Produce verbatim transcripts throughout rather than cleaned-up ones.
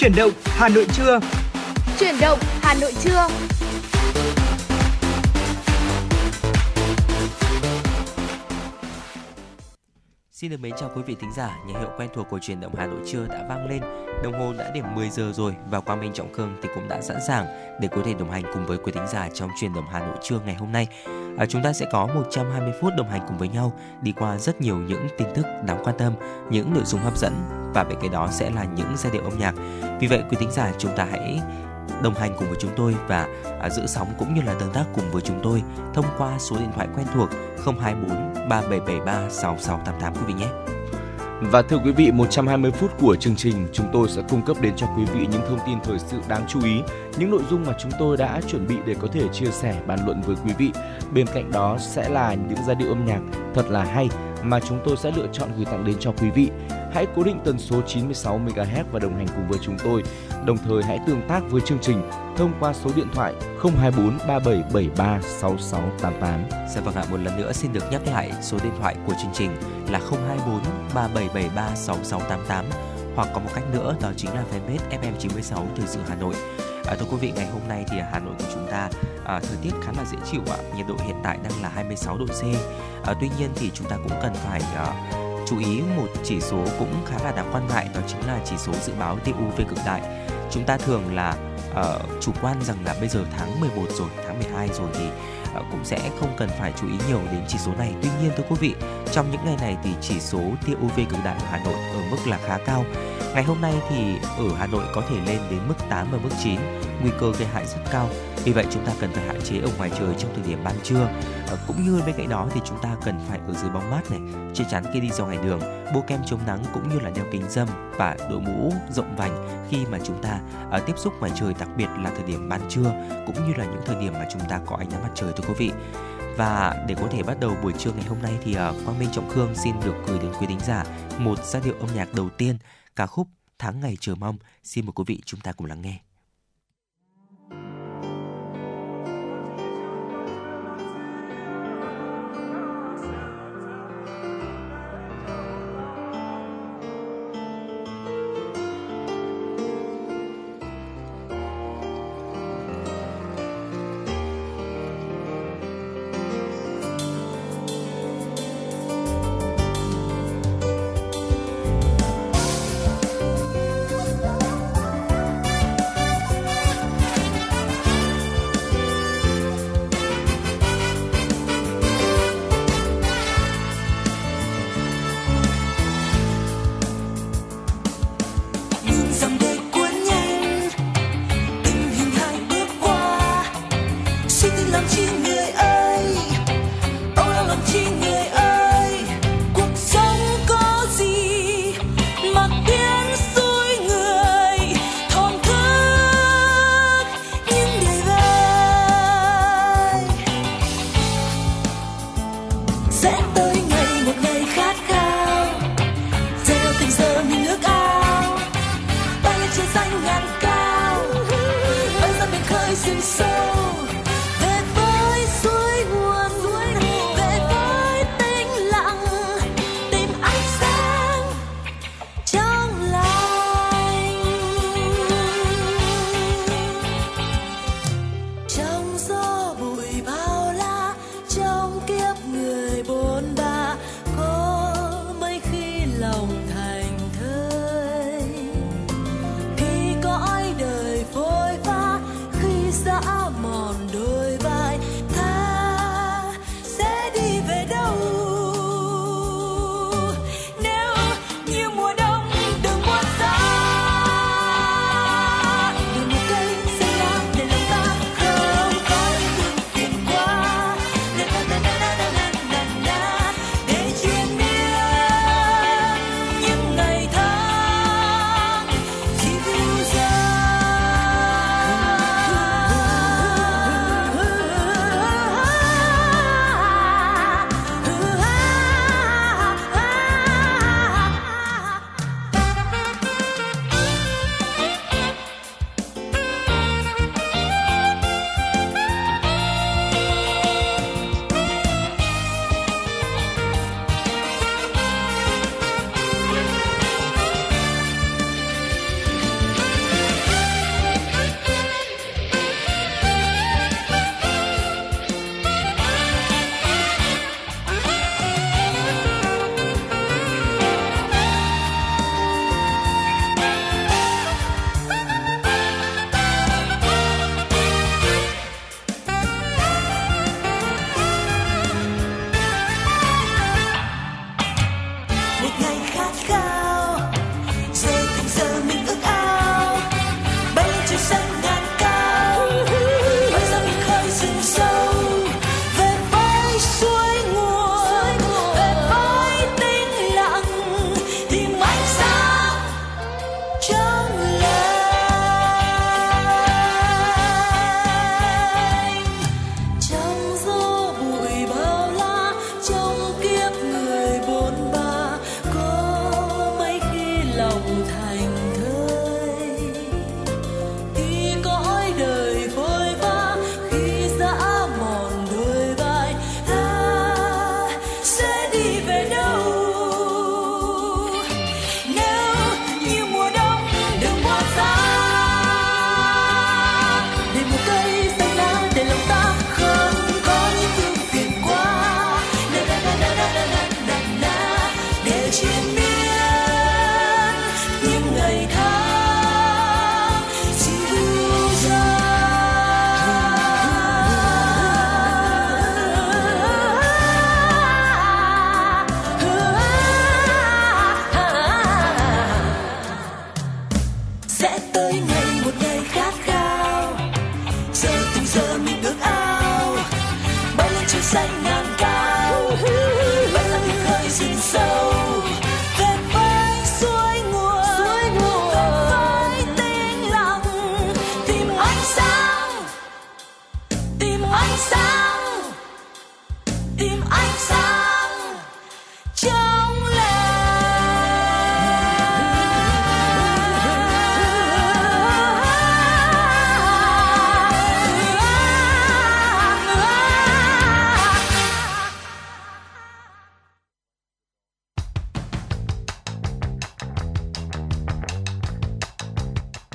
Chuyển động Hà Nội trưa. Chuyển động Hà Nội trưa. Xin được mến chào quý vị thính giả, nhạc hiệu quen thuộc của Chuyển động Hà Nội trưa đã vang lên. Đồng hồ đã điểm mười giờ rồi và Quang Minh Trọng Khương thì cũng đã sẵn sàng để có thể đồng hành cùng với quý thính giả trong Chuyển động Hà Nội trưa ngày hôm nay. À, chúng ta sẽ có một trăm hai mươi phút đồng hành cùng với nhau, đi qua rất nhiều những tin tức đáng quan tâm, những nội dung hấp dẫn và bên cạnh đó sẽ là những giai điệu âm nhạc. Vì vậy quý thính giả chúng ta hãy đồng hành cùng với chúng tôi và à, giữ sóng cũng như là tương tác cùng với chúng tôi thông qua số điện thoại quen thuộc không hai bốn ba bảy bảy ba sáu sáu tám tám quý vị nhé. Và thưa quý vị, một trăm hai mươi phút của chương trình chúng tôi sẽ cung cấp đến cho quý vị những thông tin thời sự đáng chú ý, những nội dung mà chúng tôi đã chuẩn bị để có thể chia sẻ, bàn luận với quý vị. Bên cạnh đó sẽ là những giai điệu âm nhạc thật là hay mà chúng tôi sẽ lựa chọn gửi tặng đến cho quý vị. Hãy cố định tần số chín mươi sáu mê ga héc và đồng hành cùng với chúng tôi. Đồng thời hãy tương tác với chương trình thông qua số điện thoại không hai bốn ba bảy bảy ba sáu sáu tám tám. Dạ vâng ạ, một lần nữa xin được nhắc lại số điện thoại của chương trình là không hai bốn ba bảy bảy ba sáu sáu tám tám hoặc có một cách nữa đó chính là fanpage ép em chín sáu Thời sự Hà Nội. À, thưa quý vị, ngày hôm nay thì Hà Nội của chúng ta à, thời tiết khá là dễ chịu ạ. Nhiệt độ hiện tại đang là hai mươi sáu độ C. À, tuy nhiên thì chúng ta cũng cần phải à, chú ý một chỉ số cũng khá là đáng quan ngại, đó chính là chỉ số dự báo tia u vê cực đại. Chúng ta thường là uh, chủ quan rằng là bây giờ tháng mười một rồi, tháng mười hai rồi thì uh, cũng sẽ không cần phải chú ý nhiều đến chỉ số này. Tuy nhiên thưa quý vị, trong những ngày này thì chỉ số tia u vê cực đại của Hà Nội ở mức là khá cao. Ngày hôm nay thì ở Hà Nội có thể lên đến mức tám và mức chín, nguy cơ gây hại rất cao. Vì vậy chúng ta cần phải hạn chế ở ngoài trời trong thời điểm ban trưa. À, cũng như bên cạnh đó thì chúng ta cần phải ở dưới bóng mát này, che chắn khi đi dọc ngoài đường, bôi kem chống nắng cũng như là đeo kính râm và đội mũ rộng vành khi mà chúng ta à, tiếp xúc ngoài trời, đặc biệt là thời điểm ban trưa cũng như là những thời điểm mà chúng ta có ánh nắng mặt trời thưa quý vị. Và để có thể bắt đầu buổi trưa ngày hôm nay thì à, Quang Minh Trọng Khương xin được gửi đến quý thính giả một giai điệu âm nhạc đầu tiên, ca khúc Tháng Ngày Chờ Mong. Xin mời quý vị chúng ta cùng lắng nghe. Bản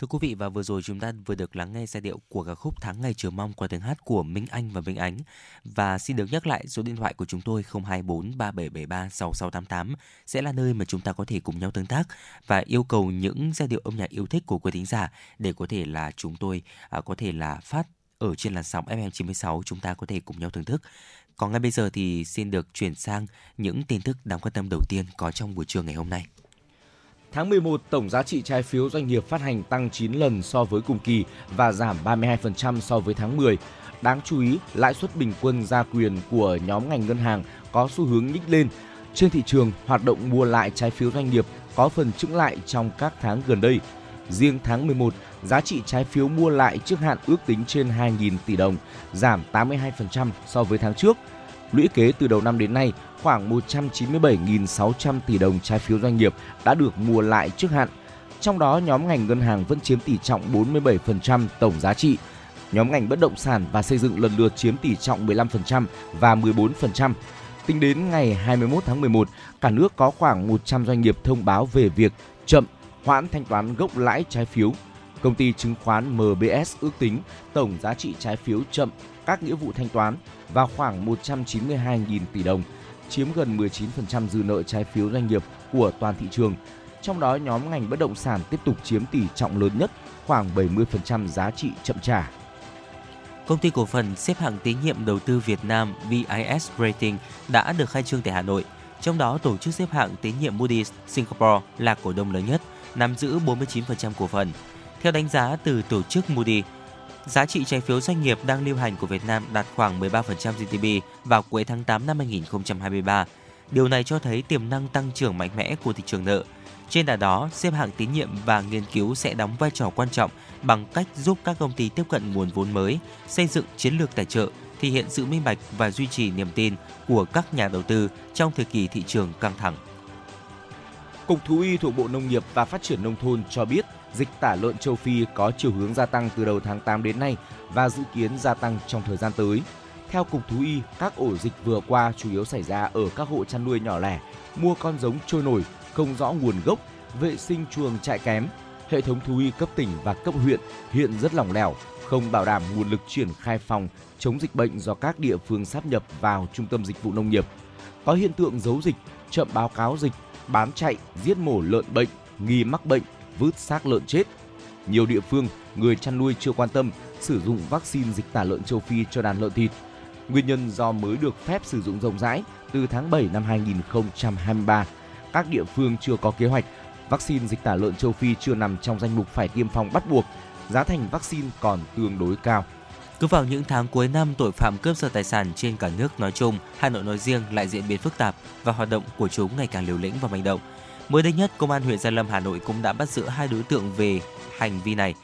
Thưa quý vị, và vừa rồi chúng ta vừa được lắng nghe giai điệu của ca khúc Tháng Ngày Chờ Mong qua tiếng hát của Minh Anh và Minh Ánh. Và xin được nhắc lại số điện thoại của chúng tôi không hai bốn ba bảy bảy ba sáu sáu tám tám sẽ là nơi mà chúng ta có thể cùng nhau tương tác và yêu cầu những giai điệu âm nhạc yêu thích của quý thính giả để có thể là chúng tôi à, có thể là phát ở trên làn sóng ép em chín sáu chúng ta có thể cùng nhau thưởng thức. Còn ngay bây giờ thì xin được chuyển sang những tin tức đáng quan tâm đầu tiên có trong buổi trưa ngày hôm nay. Tháng mười một, tổng giá trị trái phiếu doanh nghiệp phát hành tăng chín lần so với cùng kỳ và giảm ba mươi hai phần trăm so với tháng mười. Đáng chú ý, lãi suất bình quân gia quyền của nhóm ngành ngân hàng có xu hướng nhích lên. Trên thị trường, hoạt động mua lại trái phiếu doanh nghiệp có phần chững lại trong các tháng gần đây. Riêng tháng mười một, giá trị trái phiếu mua lại trước hạn ước tính trên hai nghìn tỷ đồng, giảm tám mươi hai phần trăm so với tháng trước. Lũy kế từ đầu năm đến nay, khoảng một trăm chín mươi bảy nghìn sáu trăm tỷ đồng trái phiếu doanh nghiệp đã được mua lại trước hạn. Trong đó, nhóm ngành ngân hàng vẫn chiếm tỷ trọng bốn mươi bảy phần trăm tổng giá trị. Nhóm ngành bất động sản và xây dựng lần lượt chiếm tỷ trọng mười lăm phần trăm và mười bốn phần trăm. Tính đến ngày hai mươi mốt tháng mười một, cả nước có khoảng một trăm doanh nghiệp thông báo về việc chậm, hoãn thanh toán gốc lãi trái phiếu. Công ty chứng khoán em bê ét ước tính tổng giá trị trái phiếu chậm các nghĩa vụ thanh toán vào khoảng một trăm chín mươi hai nghìn tỷ đồng, chiếm gần mười chín phần trăm dư nợ trái phiếu doanh nghiệp của toàn thị trường. Trong đó, nhóm ngành bất động sản tiếp tục chiếm tỷ trọng lớn nhất, khoảng bảy mươi phần trăm giá trị chậm trả. Công ty cổ phần xếp hạng tín nhiệm đầu tư Việt Nam vê i ét Rating đã được khai trương tại Hà Nội. Trong đó, tổ chức xếp hạng tín nhiệm Moody's Singapore là cổ đông lớn nhất, nắm giữ bốn mươi chín phần trăm cổ phần. Theo đánh giá từ tổ chức Moody's, giá trị trái phiếu doanh nghiệp đang lưu hành của Việt Nam đạt khoảng mười ba phần trăm giê đê pê vào cuối tháng tám năm hai nghìn không trăm hai mươi ba. Điều này cho thấy tiềm năng tăng trưởng mạnh mẽ của thị trường nợ. Trên đà đó, xếp hạng tín nhiệm và nghiên cứu sẽ đóng vai trò quan trọng bằng cách giúp các công ty tiếp cận nguồn vốn mới, xây dựng chiến lược tài trợ, thể hiện sự minh bạch và duy trì niềm tin của các nhà đầu tư trong thời kỳ thị trường căng thẳng. Cục Thú y thuộc Bộ Nông nghiệp và Phát triển Nông thôn cho biết, dịch tả lợn châu Phi có chiều hướng gia tăng từ đầu tháng tám đến nay và dự kiến gia tăng trong thời gian tới. Theo Cục Thú y, các ổ dịch vừa qua chủ yếu xảy ra ở các hộ chăn nuôi nhỏ lẻ, mua con giống trôi nổi, không rõ nguồn gốc, vệ sinh chuồng trại kém. Hệ thống thú y cấp tỉnh và cấp huyện hiện rất lỏng lẻo, không bảo đảm nguồn lực triển khai phòng chống dịch bệnh do các địa phương sáp nhập vào trung tâm dịch vụ nông nghiệp. Có hiện tượng giấu dịch, chậm báo cáo dịch, bán chạy, giết mổ lợn bệnh, nghi mắc bệnh, vứt xác lợn chết. Nhiều địa phương, người chăn nuôi chưa quan tâm sử dụng vaccine dịch tả lợn châu Phi cho đàn lợn thịt. Nguyên nhân do mới được phép sử dụng rộng rãi từ tháng bảy năm hai nghìn không trăm hai mươi ba. Các địa phương chưa có kế hoạch, vaccine dịch tả lợn châu Phi chưa nằm trong danh mục phải tiêm phòng bắt buộc, giá thành vaccine còn tương đối cao. Cứ vào những tháng cuối năm, tội phạm cướp giật tài sản trên cả nước nói chung, Hà Nội nói riêng lại diễn biến phức tạp và hoạt động của chúng ngày càng liều lĩnh và manh động. Mới đây nhất, Công an huyện Gia Lâm, Hà Nội cũng đã bắt giữ hai đối tượng về hành vi này.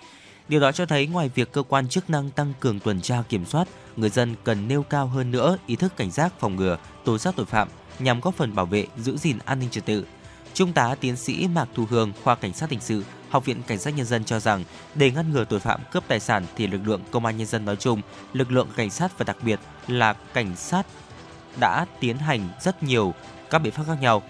Điều đó cho thấy ngoài việc cơ quan chức năng tăng cường tuần tra kiểm soát, người dân cần nêu cao hơn nữa ý thức cảnh giác, phòng ngừa, tố giác tội phạm nhằm góp phần bảo vệ, giữ gìn an ninh trật tự. Trung tá tiến sĩ Mạc Thu Hương, khoa Cảnh sát hình sự, Học viện Cảnh sát Nhân dân cho rằng để ngăn ngừa tội phạm cướp tài sản thì lực lượng Công an Nhân dân nói chung, lực lượng cảnh sát và đặc biệt là cảnh sát đã tiến hành rất nhiều các biện pháp khác nhau.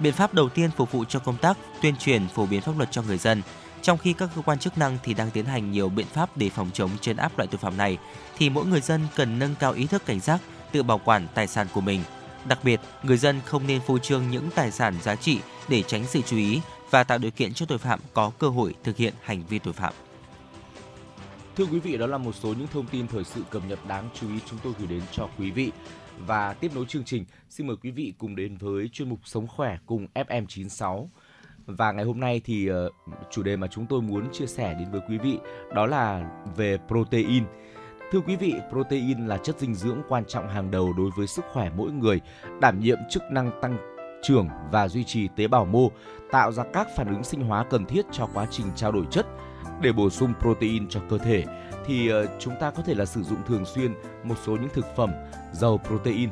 Biện pháp đầu tiên phục vụ cho công tác tuyên truyền phổ biến pháp luật cho người dân, trong khi các cơ quan chức năng thì đang tiến hành nhiều biện pháp để phòng chống trấn áp loại tội phạm này, thì mỗi người dân cần nâng cao ý thức cảnh giác, tự bảo quản tài sản của mình. Đặc biệt, người dân không nên phô trương những tài sản giá trị để tránh sự chú ý và tạo điều kiện cho tội phạm có cơ hội thực hiện hành vi tội phạm. Thưa quý vị, đó là một số những thông tin thời sự cập nhật đáng chú ý chúng tôi gửi đến cho quý vị. Và tiếp nối chương trình, xin mời quý vị cùng đến với chuyên mục Sống khỏe cùng ép em chín sáu. Và ngày hôm nay thì uh, chủ đề mà chúng tôi muốn chia sẻ đến với quý vị đó là về protein. Thưa quý vị, protein là chất dinh dưỡng quan trọng hàng đầu đối với sức khỏe mỗi người, đảm nhiệm chức năng tăng trưởng và duy trì tế bào mô, tạo ra các phản ứng sinh hóa cần thiết cho quá trình trao đổi chất. Để bổ sung protein cho cơ thể thì uh, chúng ta có thể là sử dụng thường xuyên một số những thực phẩm giàu protein.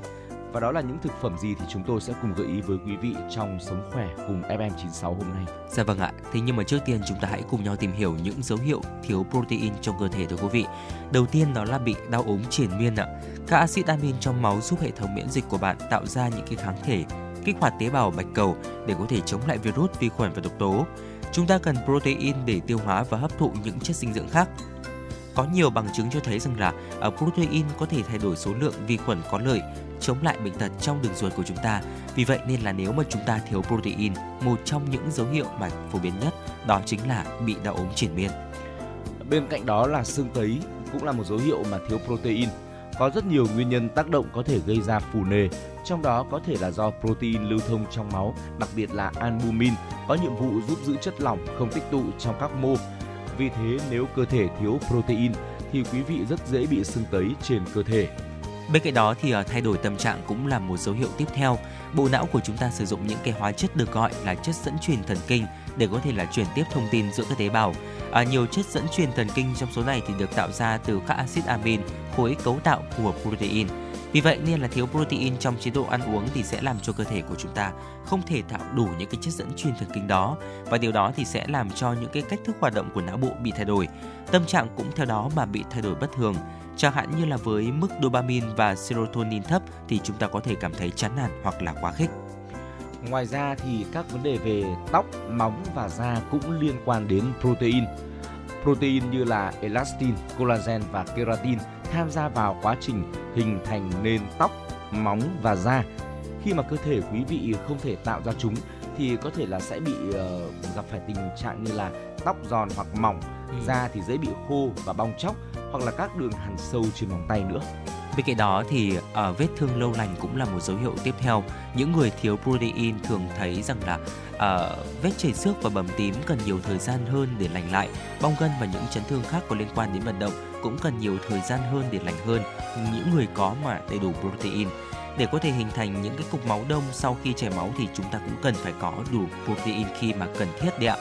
Và đó là những thực phẩm gì thì chúng tôi sẽ cùng gợi ý với quý vị trong Sống khỏe cùng ép em chín sáu hôm nay. Dạ vâng ạ, thế nhưng mà trước tiên chúng ta hãy cùng nhau tìm hiểu những dấu hiệu thiếu protein trong cơ thể thưa quý vị. Đầu tiên đó là bị đau ốm triền miên ạ. Các axit amin trong máu giúp hệ thống miễn dịch của bạn tạo ra những cái kháng thể, kích hoạt tế bào bạch cầu để có thể chống lại virus, vi khuẩn và độc tố. Chúng ta cần protein để tiêu hóa và hấp thụ những chất dinh dưỡng khác. Có nhiều bằng chứng cho thấy rằng là protein có thể thay đổi số lượng vi khuẩn có lợi, chống lại bệnh tật trong đường ruột của chúng ta. Vì vậy nên là nếu mà chúng ta thiếu protein, một trong những dấu hiệu mà phổ biến nhất đó chính là bị đau ốm triền miên. Bên cạnh đó là sưng tấy cũng là một dấu hiệu mà thiếu protein. Có rất nhiều nguyên nhân tác động có thể gây ra phù nề, trong đó có thể là do protein lưu thông trong máu, đặc biệt là albumin có nhiệm vụ giúp giữ chất lỏng không tích tụ trong các mô. Vì thế nếu cơ thể thiếu protein thì quý vị rất dễ bị sưng tấy trên cơ thể. Bên cạnh đó thì thay đổi tâm trạng cũng là một dấu hiệu tiếp theo. Bộ não của chúng ta sử dụng những cái hóa chất được gọi là chất dẫn truyền thần kinh để có thể là truyền tiếp thông tin giữa các tế bào. À, nhiều chất dẫn truyền thần kinh trong số này thì được tạo ra từ các axit amin, khối cấu tạo của protein. Vì vậy nên là thiếu protein trong chế độ ăn uống thì sẽ làm cho cơ thể của chúng ta không thể tạo đủ những cái chất dẫn truyền thần kinh đó, và điều đó thì sẽ làm cho những cái cách thức hoạt động của não bộ bị thay đổi. Tâm trạng cũng theo đó mà bị thay đổi bất thường. Chẳng hạn như là với mức dopamine và serotonin thấp thì chúng ta có thể cảm thấy chán nản hoặc là quá khích. Ngoài ra thì các vấn đề về tóc, móng và da cũng liên quan đến protein. Protein như là elastin, collagen và keratin tham gia vào quá trình hình thành nên tóc, móng và da. Khi mà cơ thể quý vị không thể tạo ra chúng thì có thể là sẽ bị uh, gặp phải tình trạng như là tóc giòn hoặc mỏng, da thì dễ bị khô và bong tróc, hoặc là các đường hằn sâu trên móng tay nữa. Bên cạnh đó thì ở uh, vết thương lâu lành cũng là một dấu hiệu tiếp theo. Những người thiếu protein thường thấy rằng là uh, vết chảy xước và bầm tím cần nhiều thời gian hơn để lành lại. Bong gân và những chấn thương khác có liên quan đến vận động cũng cần nhiều thời gian hơn để lành hơn những người có mà đầy đủ protein. Để có thể hình thành những cái cục máu đông sau khi chảy máu thì chúng ta cũng cần phải có đủ protein khi mà cần thiết đấy ạ.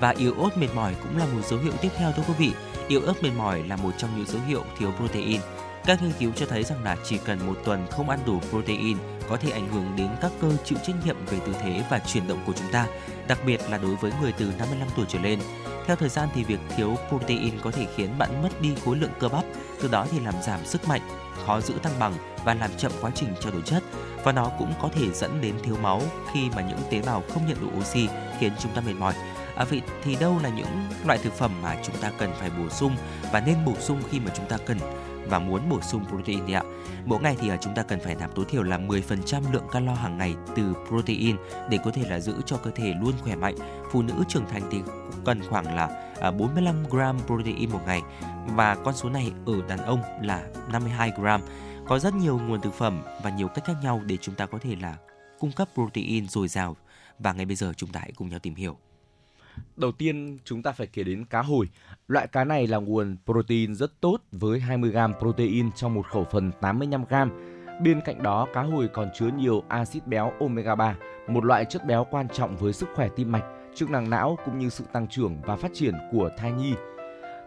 Và yếu ớt mệt mỏi cũng là một dấu hiệu tiếp theo thưa quý vị. Yếu ớt mệt mỏi là một trong những dấu hiệu thiếu protein. Các nghiên cứu cho thấy rằng là chỉ cần một tuần không ăn đủ protein có thể ảnh hưởng đến các cơ chịu trách nhiệm về tư thế và chuyển động của chúng ta, đặc biệt là đối với người từ năm mươi lăm tuổi trở lên. Theo thời gian thì việc thiếu protein có thể khiến bạn mất đi khối lượng cơ bắp, từ đó thì làm giảm sức mạnh, khó giữ thăng bằng và làm chậm quá trình trao đổi chất. Và nó cũng có thể dẫn đến thiếu máu khi mà những tế bào không nhận đủ oxy khiến chúng ta mệt mỏi. À, vậy thì đâu là những loại thực phẩm mà chúng ta cần phải bổ sung và nên bổ sung khi mà chúng ta cần và muốn bổ sung protein thì ạ? Mỗi ngày thì chúng ta cần phải nạp tối thiểu là mười phần trăm lượng calo hàng ngày từ protein để có thể là giữ cho cơ thể luôn khỏe mạnh. Phụ nữ trưởng thành thì cần khoảng là bốn mươi lăm gram protein một ngày và con số này ở đàn ông là năm mươi hai gram. Có rất nhiều nguồn thực phẩm và nhiều cách khác nhau để chúng ta có thể là cung cấp protein dồi dào. Và ngay bây giờ chúng ta hãy cùng nhau tìm hiểu. Đầu tiên chúng ta phải kể đến cá hồi. Loại cá này là nguồn protein rất tốt với hai mươi gram protein trong một khẩu phần tám mươi lăm gram. Bên cạnh đó, cá hồi còn chứa nhiều axit béo omega ba, một loại chất béo quan trọng với sức khỏe tim mạch, chức năng não cũng như sự tăng trưởng và phát triển của thai nhi.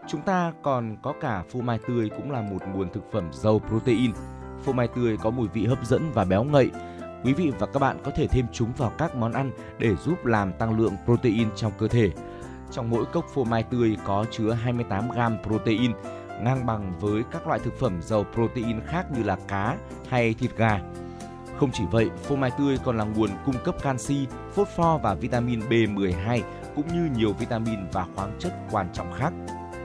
Chúng ta còn có cả phô mai tươi cũng là một nguồn thực phẩm giàu protein. Phô mai tươi có mùi vị hấp dẫn và béo ngậy. Quý vị và các bạn có thể thêm chúng vào các món ăn để giúp làm tăng lượng protein trong cơ thể. Trong mỗi cốc phô mai tươi có chứa hai mươi tám gram protein, ngang bằng với các loại thực phẩm giàu protein khác như là cá hay thịt gà. Không chỉ vậy, phô mai tươi còn là nguồn cung cấp canxi, phốt pho và vitamin bê mười hai cũng như nhiều vitamin và khoáng chất quan trọng khác.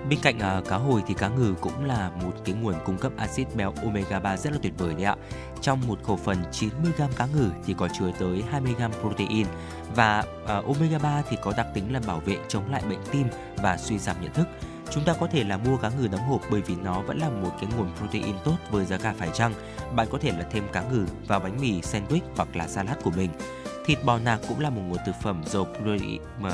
Bên cạnh uh, cá hồi thì cá ngừ cũng là một cái nguồn cung cấp axit béo omega ba rất là tuyệt vời đấy ạ. Trong một khẩu phần chín mươi gam cá ngừ thì có chứa tới hai mươi gam protein, và uh, omega ba thì có đặc tính là bảo vệ chống lại bệnh tim và suy giảm nhận thức. Chúng ta có thể là mua cá ngừ đóng hộp bởi vì nó vẫn là một cái nguồn protein tốt với giá cả phải chăng. Bạn có thể là thêm cá ngừ vào bánh mì, sandwich hoặc là salad của mình. Thịt bò nạc cũng là một nguồn thực phẩm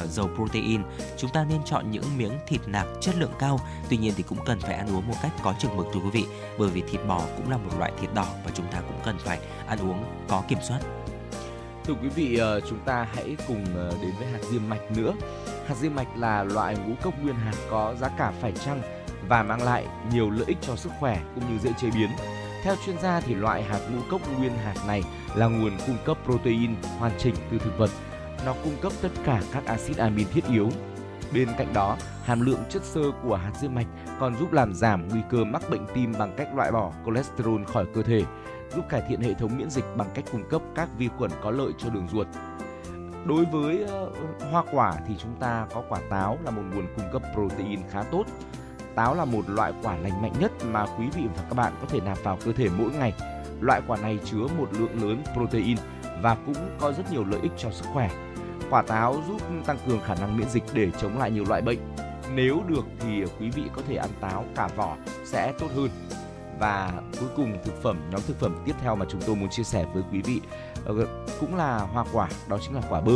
giàu protein. Chúng ta nên chọn những miếng thịt nạc chất lượng cao. Tuy nhiên thì cũng cần phải ăn uống một cách có chừng mực thưa quý vị, bởi vì thịt bò cũng là một loại thịt đỏ và chúng ta cũng cần phải ăn uống có kiểm soát. Thưa quý vị, chúng ta hãy cùng đến với hạt diêm mạch nữa. Hạt diêm mạch là loại ngũ cốc nguyên hạt có giá cả phải chăng và mang lại nhiều lợi ích cho sức khỏe cũng như dễ chế biến. Theo chuyên gia thì loại hạt ngũ cốc nguyên hạt này là nguồn cung cấp protein hoàn chỉnh từ thực vật. Nó cung cấp tất cả các axit amin thiết yếu. Bên cạnh đó, hàm lượng chất xơ của hạt diêm mạch còn giúp làm giảm nguy cơ mắc bệnh tim bằng cách loại bỏ cholesterol khỏi cơ thể, giúp cải thiện hệ thống miễn dịch bằng cách cung cấp các vi khuẩn có lợi cho đường ruột. Đối với hoa quả thì chúng ta có quả táo là một nguồn cung cấp protein khá tốt. Táo là một loại quả lành mạnh nhất mà quý vị và các bạn có thể nạp vào cơ thể mỗi ngày. Loại quả này chứa một lượng lớn protein và cũng có rất nhiều lợi ích cho sức khỏe. Quả táo giúp tăng cường khả năng miễn dịch để chống lại nhiều loại bệnh. Nếu được thì quý vị có thể ăn táo cả vỏ sẽ tốt hơn. Và cuối cùng, thực phẩm nhóm thực phẩm tiếp theo mà chúng tôi muốn chia sẻ với quý vị cũng là hoa quả, đó chính là quả bơ.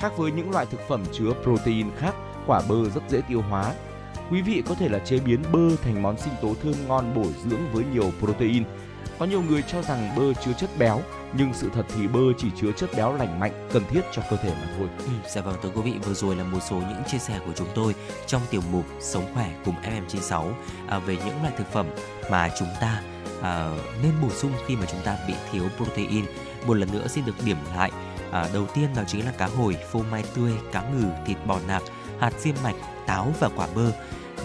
Khác với những loại thực phẩm chứa protein khác, quả bơ rất dễ tiêu hóa. Quý vị có thể là chế biến bơ thành món sinh tố thơm ngon bổ dưỡng với nhiều protein. Có nhiều người cho rằng bơ chứa chất béo, nhưng sự thật thì bơ chỉ chứa chất béo lành mạnh cần thiết cho cơ thể mà thôi. Ừ, dạ vâng, thưa quý vị, vừa rồi là một số những chia sẻ của chúng tôi trong tiểu mục Sống khỏe cùng ép em chín sáu à, về những loại thực phẩm mà chúng ta à, nên bổ sung khi mà chúng ta bị thiếu protein. Một lần nữa xin được điểm lại, à, đầu tiên đó chính là cá hồi, phô mai tươi, cá ngừ, thịt bò nạc, hạt diêm mạch, táo và quả bơ.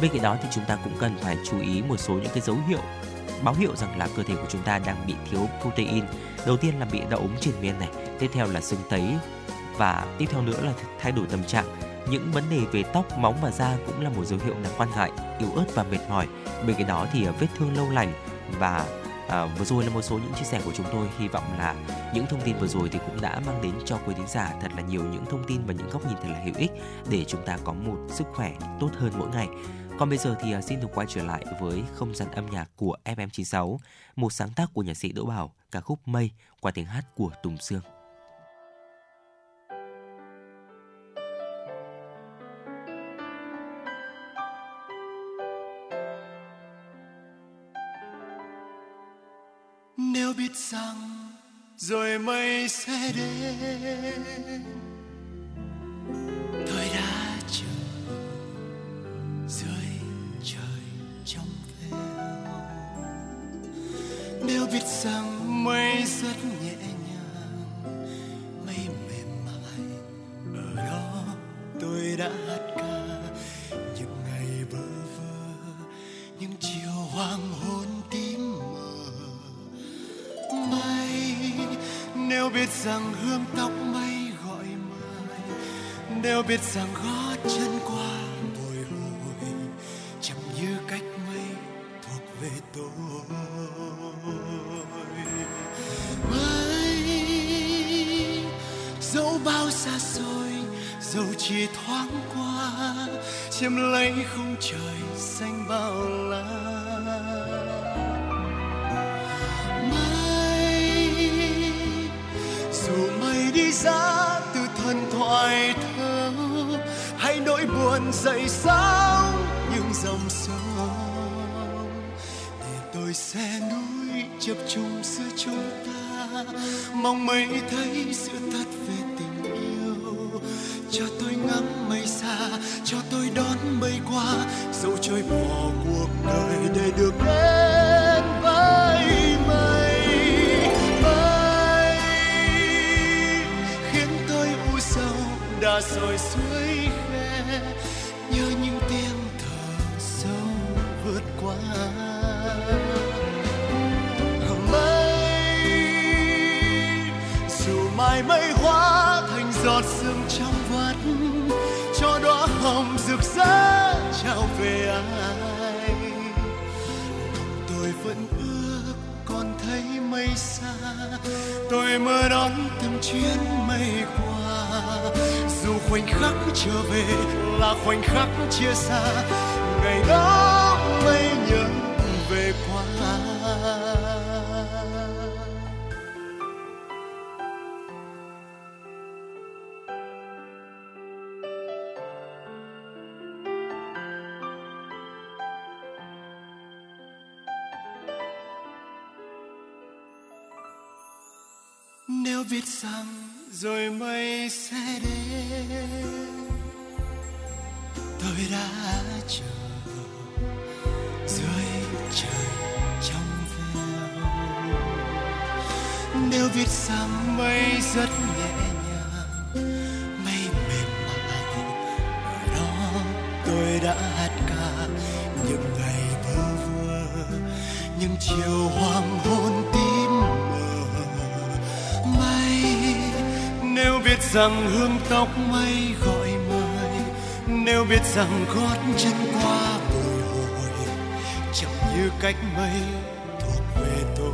Bên cạnh đó thì chúng ta cũng cần phải chú ý một số những cái dấu hiệu báo hiệu rằng là cơ thể của chúng ta đang bị thiếu protein. Đầu tiên là bị đau ốm triền miên này, tiếp theo là sưng tấy, và tiếp theo nữa là thay đổi tâm trạng. Những vấn đề về tóc, móng và da cũng là một dấu hiệu đáng quan ngại, yếu ớt và mệt mỏi. Bên cạnh đó thì vết thương lâu lành. Và à, vừa rồi là một số những chia sẻ của chúng tôi. Hy vọng là những thông tin vừa rồi thì cũng đã mang đến cho quý thính giả thật là nhiều những thông tin và những góc nhìn thật là hữu ích để chúng ta có một sức khỏe tốt hơn mỗi ngày. Còn bây giờ thì xin được quay trở lại với không gian âm nhạc của ép em chín sáu, một sáng tác của nhạc sĩ Đỗ Bảo, ca khúc Mây qua tiếng hát của Tùng Sương. Nếu biết rằng rồi mây sẽ đến, tôi đã chờ dưới trời trong veo. Nếu biết rằng mây rất nhẹ nhàng, mây mềm mại, ở đó tôi đã hát ca những ngày bơ vơ, những chiều hoàng hôn tím mờ. Mây, nếu biết rằng hương tóc mây gọi mây, nếu biết rằng gót chân qua bồi hồi chậm như cách mây thuộc về tôi. Mây, dẫu bao xa xôi, dẫu chỉ thoáng qua, chiếm lấy khung trời xanh bao la. Ra từ thần thoại thơ, hãy nỗi buồn dậy sóng những dòng sông, để tôi sẽ núi chập trùng giữa chúng ta, mong mây thấy sự thật về tình yêu. Cho tôi ngắm mây xa, cho tôi đón mây qua, dẫu trôi bỏ cuộc đời để được đến với mây. Đã rồi suối khe như những tiếng thở sâu vượt qua. Mây, dù mai mây hóa thành giọt sương trong vắt, cho đóa hồng rực rỡ trao về anh. mây xa, tôi mơ đón từng chuyến mây qua. Dù khoảnh khắc trở về là khoảnh khắc chia xa, ngày đó mây nhớ về qua. Nếu biết rằng rồi mây sẽ đến, tôi đã chờ dưới trời trong veo. Nếu biết rằng mây rất nhẹ nhàng, mây mềm mại, ở đó tôi đã hát ca những ngày bơ vơ, những chiều hoàng hôn tím mờ mây. Nếu biết rằng hương tóc mây gọi mời, nếu biết rằng gót chân qua bồi hồi chẳng như cách mây thuộc về tôi.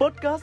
Podcast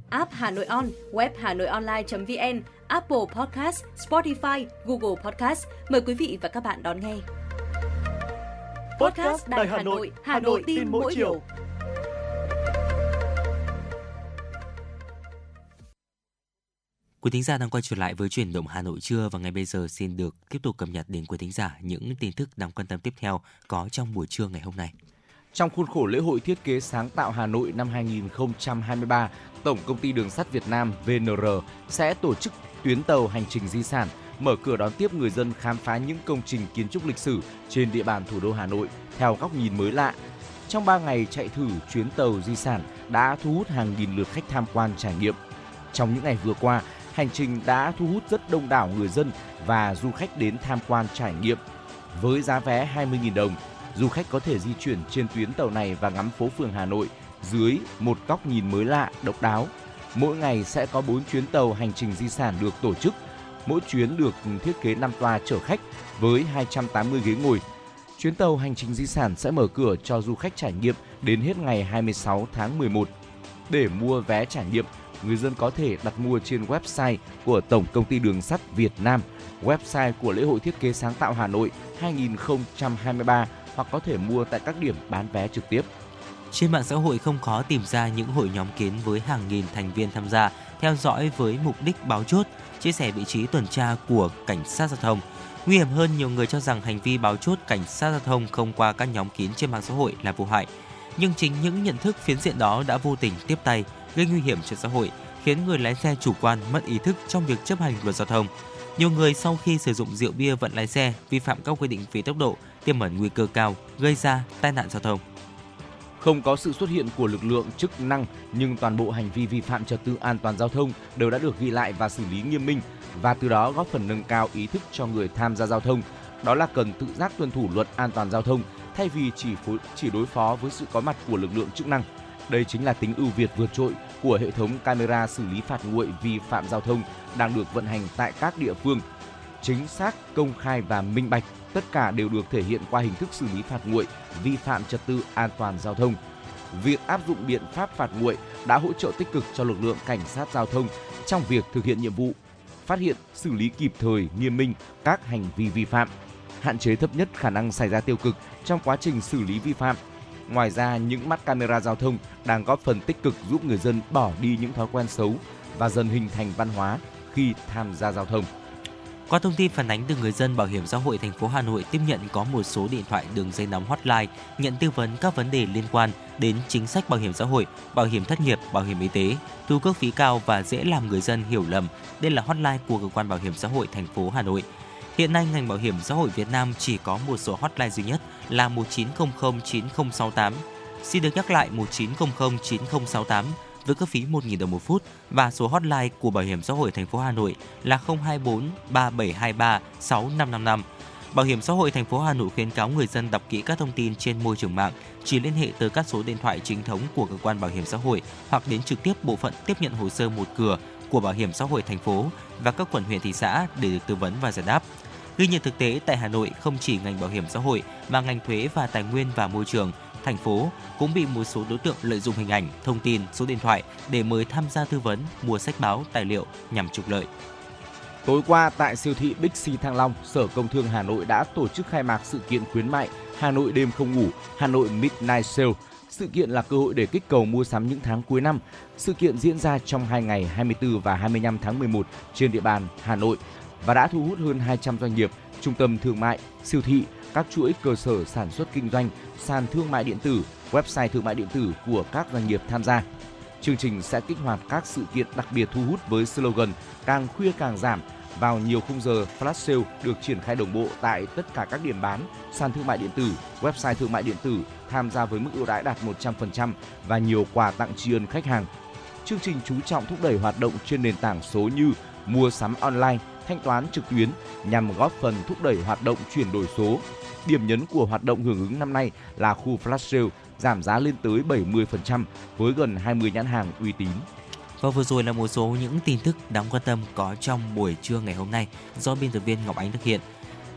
App Hà Nội On, web Hà Nội Online.vn, Apple Podcast, Spotify, Google Podcast. Mời quý vị và các bạn đón nghe. Podcast Đài Hà Nội, Hà Nội tin mỗi chiều. Quý thính giả đang quay trở lại với Chuyển động Hà Nội trưa, và ngay bây giờ xin được tiếp tục cập nhật đến quý thính giả những tin tức đáng quan tâm tiếp theo có trong buổi trưa ngày hôm nay. Trong khuôn khổ lễ hội thiết kế sáng tạo Hà Nội năm hai không hai ba, Tổng Công ty Đường sắt Việt Nam vê en rờ sẽ tổ chức tuyến tàu hành trình di sản, mở cửa đón tiếp người dân khám phá những công trình kiến trúc lịch sử trên địa bàn thủ đô Hà Nội theo góc nhìn mới lạ. Trong ba ngày chạy thử, chuyến tàu di sản đã thu hút hàng nghìn lượt khách tham quan trải nghiệm. Trong những ngày vừa qua, hành trình đã thu hút rất đông đảo người dân và du khách đến tham quan trải nghiệm. Với giá vé hai mươi nghìn đồng, du khách có thể di chuyển trên tuyến tàu này và ngắm phố phường Hà Nội dưới một góc nhìn mới lạ, độc đáo. Mỗi ngày sẽ có bốn chuyến tàu hành trình di sản được tổ chức. Mỗi chuyến được thiết kế năm toa chở khách với hai trăm tám mươi ghế ngồi. Chuyến tàu hành trình di sản sẽ mở cửa cho du khách trải nghiệm đến hết ngày hai mươi sáu tháng mười một. Để mua vé trải nghiệm, người dân có thể đặt mua trên website của Tổng Công ty Đường sắt Việt Nam, website của Lễ hội Thiết kế Sáng tạo Hà Nội hai không hai ba hoặc có thể mua tại các điểm bán vé trực tiếp. Trên mạng xã hội không khó tìm ra những hội nhóm kín với hàng nghìn thành viên tham gia, theo dõi với mục đích báo chốt, chia sẻ vị trí tuần tra của cảnh sát giao thông. Nguy hiểm hơn, nhiều người cho rằng hành vi báo chốt cảnh sát giao thông không qua các nhóm kín trên mạng xã hội là vô hại. Nhưng chính những nhận thức phiến diện đó đã vô tình tiếp tay, gây nguy hiểm cho xã hội, khiến người lái xe chủ quan, mất ý thức trong việc chấp hành luật giao thông. Nhiều người sau khi sử dụng rượu bia vẫn lái xe, vi phạm các quy định về tốc độ, tiềm ẩn nguy cơ cao, gây ra tai nạn giao thông. Không có sự xuất hiện của lực lượng chức năng, nhưng toàn bộ hành vi vi phạm trật tự an toàn giao thông đều đã được ghi lại và xử lý nghiêm minh, và từ đó góp phần nâng cao ý thức cho người tham gia giao thông. Đó là cần tự giác tuân thủ luật an toàn giao thông thay vì chỉ phối, chỉ đối phó với sự có mặt của lực lượng chức năng. Đây chính là tính ưu việt vượt trội của hệ thống camera xử lý phạt nguội vi phạm giao thông đang được vận hành tại các địa phương. Chính xác, công khai và minh bạch, tất cả đều được thể hiện qua hình thức xử lý phạt nguội vi phạm trật tự an toàn giao thông. Việc áp dụng biện pháp phạt nguội đã hỗ trợ tích cực cho lực lượng cảnh sát giao thông trong việc thực hiện nhiệm vụ, phát hiện, xử lý kịp thời, nghiêm minh các hành vi vi phạm, hạn chế thấp nhất khả năng xảy ra tiêu cực trong quá trình xử lý vi phạm. Ngoài ra, những mắt camera giao thông đang góp phần tích cực giúp người dân bỏ đi những thói quen xấu và dần hình thành văn hóa khi tham gia giao thông. Qua thông tin phản ánh từ người dân, Bảo hiểm xã hội thành phố Hà Nội tiếp nhận có một số điện thoại đường dây nóng hotline nhận tư vấn các vấn đề liên quan đến chính sách bảo hiểm xã hội, bảo hiểm thất nghiệp, bảo hiểm y tế, thu cước phí cao và dễ làm người dân hiểu lầm. Đây là hotline của cơ quan bảo hiểm xã hội thành phố Hà Nội. Hiện nay, ngành bảo hiểm xã hội Việt Nam chỉ có một số hotline duy nhất là một chín không không chín không sáu tám. Xin được nhắc lại một chín không không chín không sáu tám với cước phí một nghìn đồng một phút, và số hotline của Bảo hiểm xã hội thành phố Hà Nội là không hai bốn ba bảy hai ba sáu năm năm năm. Bảo hiểm xã hội thành phố Hà Nội khuyến cáo người dân đọc kỹ các thông tin trên môi trường mạng, chỉ liên hệ tới các số điện thoại chính thống của cơ quan bảo hiểm xã hội hoặc đến trực tiếp bộ phận tiếp nhận hồ sơ một cửa của Bảo hiểm xã hội thành phố và các quận, huyện, thị xã để được tư vấn và giải đáp. Ghi nhận thực tế tại Hà Nội, không chỉ ngành bảo hiểm xã hội mà ngành thuế và tài nguyên và môi trường thành phố cũng bị một số đối tượng lợi dụng hình ảnh, thông tin, số điện thoại để mời tham gia tư vấn, mua sách báo, tài liệu nhằm trục lợi. Tối qua tại siêu thị Big C Thăng Long, Sở Công Thương Hà Nội đã tổ chức khai mạc sự kiện khuyến mại Hà Nội đêm không ngủ, Hà Nội Midnight Sale. Sự kiện là cơ hội để kích cầu mua sắm những tháng cuối năm. Sự kiện diễn ra trong hai ngày hai mươi tư và hai mươi lăm tháng mười một trên địa bàn Hà Nội và đã thu hút hơn hai trăm doanh nghiệp, trung tâm thương mại, siêu thị, các chuỗi cơ sở sản xuất kinh doanh, sàn thương mại điện tử, website thương mại điện tử của các doanh nghiệp tham gia. Chương trình sẽ kích hoạt các sự kiện đặc biệt thu hút với slogan "Càng khuya càng giảm" vào nhiều khung giờ flash sale được triển khai đồng bộ tại tất cả các điểm bán, sàn thương mại điện tử, website thương mại điện tử tham gia với mức ưu đãi đạt một trăm phần trăm và nhiều quà tặng tri ân khách hàng. Chương trình chú trọng thúc đẩy hoạt động trên nền tảng số như mua sắm online, thanh toán trực tuyến nhằm góp phần thúc đẩy hoạt động chuyển đổi số. Điểm nhấn của hoạt động hưởng ứng năm nay là khu flash sale giảm giá lên tới bảy mươi phần trăm với gần hai mươi nhãn hàng uy tín. Và vừa rồi là một số những tin tức đáng quan tâm có trong buổi trưa ngày hôm nay do biên tập viên Ngọc Ánh thực hiện.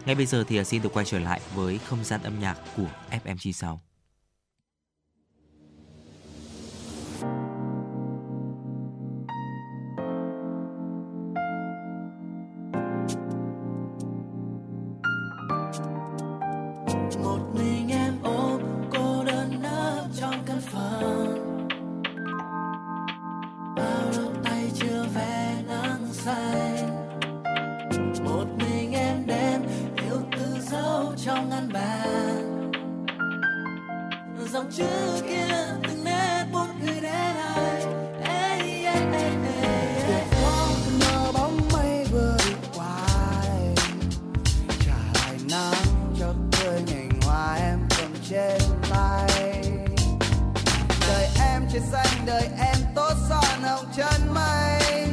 Ngay bây giờ thì xin được quay trở lại với không gian âm nhạc của ép em chín sáu. Đời em tốt son hồng chân mây,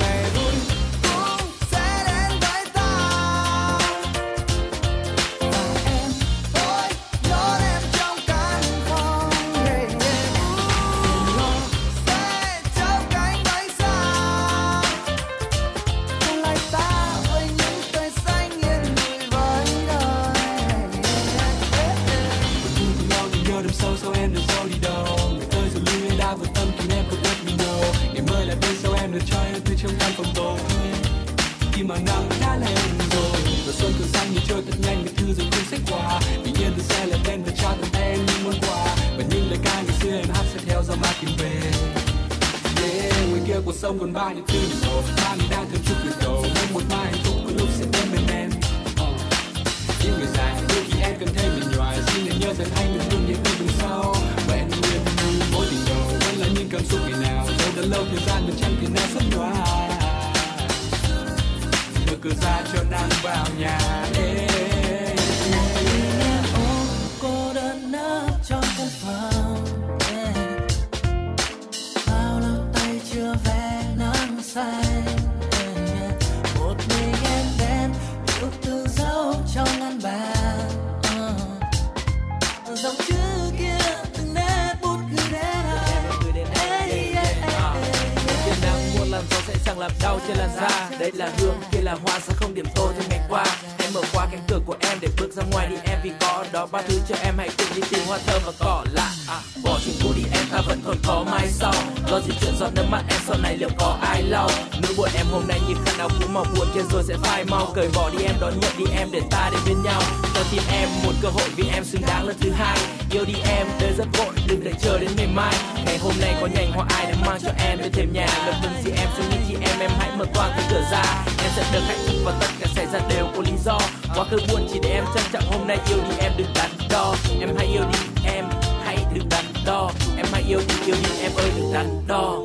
Ngày vui cũng sẽ đến với ta và em thôi nhớ em trong cánh không. Ngày vui sẽ chớp cánh bay xa, tương lai ta với những tươi xanh yên vui với đời. Mình vui cùng nhau nhìn nhau đêm sâu sâu em đừng sâu đi đâu. Người tới rồi lưu em đã vượt tâm khiến em không biết mình đâu. Ngày mới là bên sau em được cho em từ trong căn phòng tối. Khi mà nắng đã lên rồi và xuân thường xanh như trôi thật nhanh những thư rồi cuốn sách qua. Tuy nhiên tôi sẽ là tên và trao tặng em những món quà và những lời ca ngày xưa em hát sẽ theo ra mà tìm về. Yeah, ngoài kia cuộc sống còn bao nhiêu thứ để màu ta mình đang thầm chút từ đầu. Mong một mai hạnh phúc có lúc sẽ đến bên em. Những người dài đôi khi em cần thêm mình nhòa xin hãy nhớ rằng anh mình luôn những đường sau. Và em nguyện vui mỗi tình đầu vẫn là những cảm xúc ngày nào dẫu đã lâu thời gian mình chẳng thể nào sắp qua. Mở cửa ra cho nắng vào nhà. Em ôm cô đơn nấp trong căn phòng. Bao lâu tay chưa về nắng say. Một mình em đen yêu thương giấu trong ngăn bàn. Dòng chữ kia từng nét bút gửi đến anh. Việt Nam muốn làm gió sẽ chẳng làm đau trên làn da. Đây là hương kia là hoa sao không điểm tô thêm ngày qua. Em mở qua cánh cửa của em để bước ra ngoài đi em vì có đó ba thứ cho em hãy cùng đi tìm hoa thơm và cỏ lạ. À, bỏ chuyện cũ đi em ta vẫn còn có mai sau. Lo gì chuyện giọt nước mắt em sau này liệu có ai lau. Nỗi buồn em hôm nay như khăn áo cũ màu buồn kia rồi sẽ phai mau. Cởi bỏ đi em đón nhận đi em để ta đến bên nhau. Cho tim em một cơ hội vì em xứng đáng lần thứ hai. Yêu đi em đời rất vội đừng để chờ đến ngày mai. Ngày hôm nay có nhành hoa ai để mang cho em đến thềm nhà. Đừng từng gì em suy nghĩ chị em em hãy mở toang cánh cửa ra. Em sẽ được hạnh phúc và tất cả xảy ra đều có lý do. Quá khứ buồn chỉ để em trân trọng hôm nay yêu đi em đừng đắn đo. Em hãy yêu đi em hãy đừng đắn đo. Em hãy yêu đi yêu đi em ơi đừng đắn đo.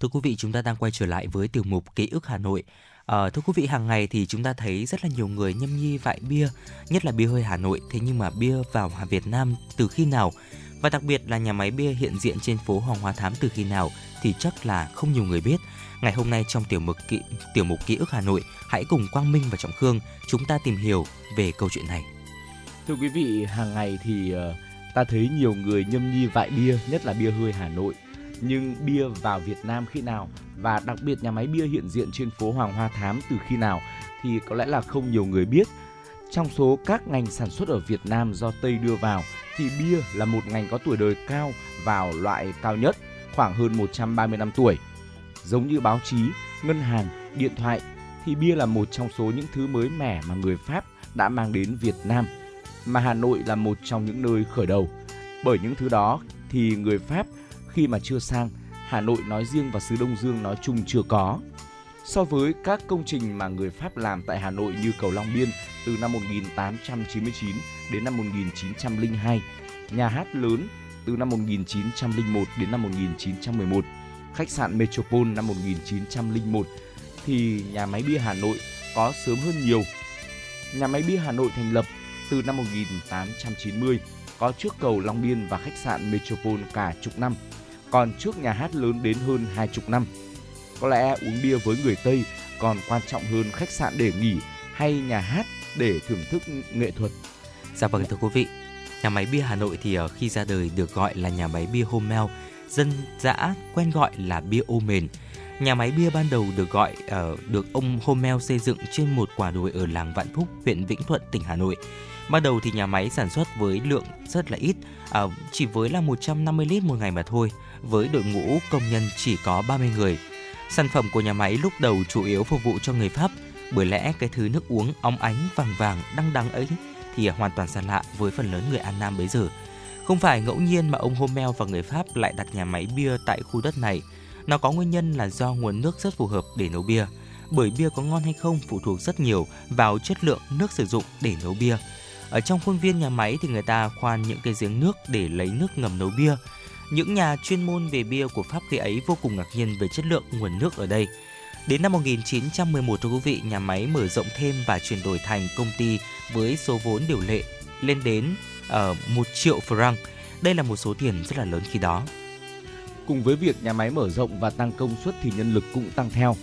Thưa quý vị, chúng ta đang quay trở lại với tiểu mục Ký ức Hà Nội. À, thưa quý vị, hàng ngày thì chúng ta thấy rất là nhiều người nhâm nhi vại bia, nhất là bia hơi Hà Nội. Thế nhưng mà bia vào Hà Việt Nam từ khi nào? Và đặc biệt là nhà máy bia hiện diện trên phố Hoàng Hoa Thám từ khi nào thì chắc là không nhiều người biết. Ngày hôm nay trong tiểu mục ký, tiểu mục Ký ức Hà Nội, hãy cùng Quang Minh và Trọng Khương chúng ta tìm hiểu về câu chuyện này. Thưa quý vị, hàng ngày thì uh, ta thấy nhiều người nhâm nhi vại bia, nhất là bia hơi Hà Nội. Nhưng bia vào Việt Nam khi nào, và đặc biệt nhà máy bia hiện diện trên phố Hoàng Hoa Thám từ khi nào thì có lẽ là không nhiều người biết. Trong số các ngành sản xuất ở Việt Nam do Tây đưa vào thì bia là một ngành có tuổi đời cao, vào loại cao nhất, khoảng hơn một trăm ba mươi năm tuổi. Giống như báo chí, ngân hàng, điện thoại thì bia là một trong số những thứ mới mẻ mà người Pháp đã mang đến Việt Nam, mà Hà Nội là một trong những nơi khởi đầu. Bởi những thứ đó thì người Pháp khi mà chưa sang, Hà Nội nói riêng và xứ Đông Dương nói chung chưa có. So với các công trình mà người Pháp làm tại Hà Nội như cầu Long Biên từ năm một nghìn tám trăm chín mươi chín đến năm một nghìn chín trăm lẻ hai, nhà hát lớn từ năm một nghìn chín trăm lẻ một đến năm một nghìn chín trăm mười một, khách sạn Metropole năm một nghìn chín trăm lẻ một, thì nhà máy bia Hà Nội có sớm hơn nhiều. Nhà máy bia Hà Nội thành lập từ năm một nghìn tám trăm chín mươi, có trước cầu Long Biên và khách sạn Metropole cả chục năm, còn trước nhà hát lớn đến hơn hai chục năm. Có lẽ uống bia với người Tây còn quan trọng hơn khách sạn để nghỉ hay nhà hát để thưởng thức nghệ thuật. Dạ vâng, thưa quý vị, nhà máy bia Hà Nội thì khi ra đời được gọi là nhà máy bia Homel, dân dã quen gọi là bia Ô Mền. Nhà máy bia ban đầu được gọi uh, được ông Homel xây dựng trên một quả đồi ở làng Vạn Phúc, huyện Vĩnh Thuận, tỉnh Hà Nội. Ban đầu thì nhà máy sản xuất với lượng rất là ít, à, chỉ với là một trăm năm mươi lít một ngày mà thôi, với đội ngũ công nhân chỉ có ba mươi người. Sản phẩm của nhà máy lúc đầu chủ yếu phục vụ cho người Pháp, bởi lẽ cái thứ nước uống óng ánh vàng vàng đăng đắng ấy thì hoàn toàn xa lạ với phần lớn người An Nam bấy giờ. Không phải ngẫu nhiên mà ông Homel và người Pháp lại đặt nhà máy bia tại khu đất này. Nó có nguyên nhân là do nguồn nước rất phù hợp để nấu bia, bởi bia có ngon hay không phụ thuộc rất nhiều vào chất lượng nước sử dụng để nấu bia. Ở trong khuôn viên nhà máy thì người ta khoan những cái giếng nước để lấy nước ngầm nấu bia. Những nhà chuyên môn về bia của Pháp khi ấy vô cùng ngạc nhiên về chất lượng nguồn nước ở đây. Đến năm một nghìn chín trăm mười một, thưa quý vị, nhà máy mở rộng thêm và chuyển đổi thành công ty với số vốn điều lệ lên đến uh, một triệu franc. Đây là một số tiền rất là lớn khi đó. Cùng với việc nhà máy mở rộng và tăng công suất thì nhân lực cũng tăng theo.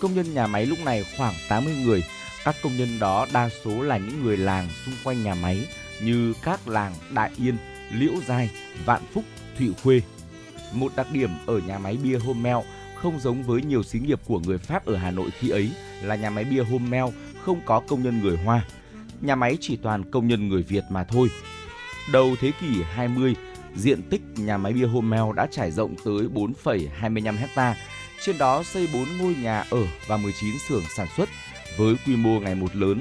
Công nhân nhà máy lúc này khoảng tám mươi người. Các công nhân đó đa số là những người làng xung quanh nhà máy như các làng Đại Yên, Liễu Giai, Vạn Phúc, Thụy Khuê. Một đặc điểm ở nhà máy bia Homel không giống với nhiều xí nghiệp của người Pháp ở Hà Nội khi ấy là nhà máy bia Homel không có công nhân người Hoa. Nhà máy chỉ toàn công nhân người Việt mà thôi. Đầu thế kỷ hai mươi, diện tích nhà máy bia Homel đã trải rộng tới bốn phẩy hai mươi lăm hectare. Trên đó xây bốn ngôi nhà ở và mười chín xưởng sản xuất. Với quy mô ngày một lớn,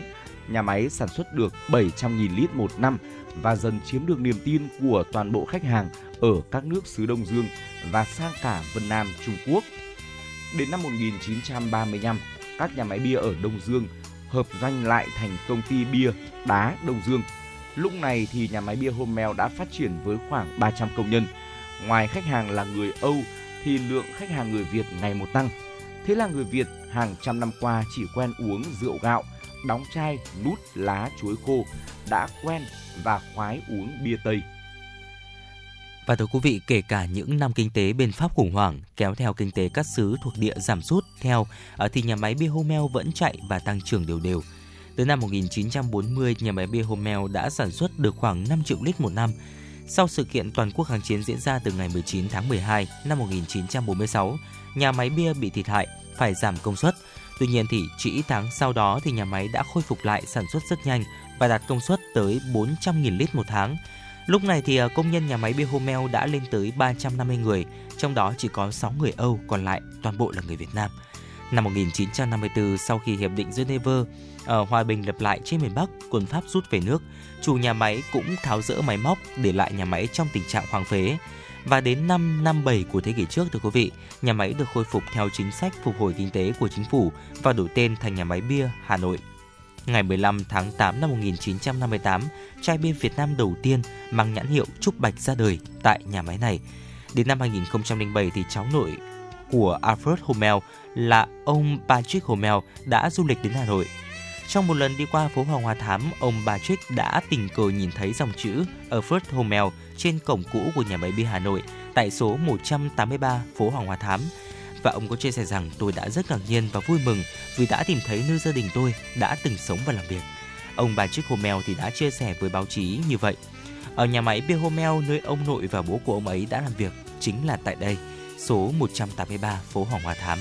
nhà máy sản xuất được bảy trăm nghìn lít một năm và dần chiếm được niềm tin của toàn bộ khách hàng ở các nước xứ Đông Dương và sang cả Vân Nam, Trung Quốc. Đến năm một nghìn chín trăm ba mươi lăm, các nhà máy bia ở Đông Dương hợp doanh lại thành công ty bia đá Đông Dương. Lúc này thì nhà máy bia Homel đã phát triển với khoảng ba trăm công nhân. Ngoài khách hàng là người Âu thì lượng khách hàng người Việt ngày một tăng. Thế là người Việt hàng trăm năm qua chỉ quen uống rượu gạo, đóng chai, nút lá chuối khô, đã quen và khoái uống bia Tây. Và thưa quý vị, kể cả những năm kinh tế bên Pháp khủng hoảng, kéo theo kinh tế các xứ thuộc địa giảm sút theo, thì nhà máy bia Homel vẫn chạy và tăng trưởng đều đều. Tới năm một nghìn chín trăm bốn mươi, nhà máy bia Homel đã sản xuất được khoảng năm triệu lít một năm. Sau sự kiện toàn quốc kháng chiến diễn ra từ ngày mười chín tháng mười hai năm một nghìn chín trăm bốn mươi sáu, nhà máy bia bị thiệt hại, phải giảm công suất. Tuy nhiên thì chỉ ít tháng sau đó thì nhà máy đã khôi phục lại sản xuất rất nhanh và đạt công suất tới bốn trăm nghìn lít một tháng. Lúc này thì công nhân nhà máy bia Homel đã lên tới ba trăm năm mươi người, trong đó chỉ có sáu người Âu, còn lại toàn bộ là người Việt Nam. Năm một nghìn chín trăm năm mươi tư, sau khi Hiệp định Geneva ở hòa bình lập lại trên miền Bắc, quân Pháp rút về nước, chủ nhà máy cũng tháo dỡ máy móc, để lại nhà máy trong tình trạng hoang phế. Và đến năm năm mươi bảy của thế kỷ trước, thưa quý vị, nhà máy được khôi phục theo chính sách phục hồi kinh tế của chính phủ và đổi tên thành nhà máy bia Hà Nội. Ngày mười lăm tháng tám năm một nghìn chín trăm năm mươi tám, chai bia Việt Nam đầu tiên mang nhãn hiệu Trúc Bạch ra đời tại nhà máy này. Đến năm hai nghìn không trăm lẻ bảy thì cháu nội của Alfred Hummel là ông Patrick Hummel đã du lịch đến Hà Nội. Trong một lần đi qua phố Hoàng Hoa Thám, ông Patrick đã tình cờ nhìn thấy dòng chữ Alfred Hummel trên cổng cũ của nhà máy bia Hà Nội tại số một trăm tám mươi ba phố Hoàng Hoa Thám. Và ông có chia sẻ rằng tôi đã rất ngạc nhiên và vui mừng vì đã tìm thấy nơi gia đình tôi đã từng sống và làm việc. Ông Patrick Hummel thì đã chia sẻ với báo chí như vậy. Ở nhà máy bia Hummel, nơi ông nội và bố của ông ấy đã làm việc, chính là tại đây, số một trăm tám mươi ba phố Hoàng Hoa Thám.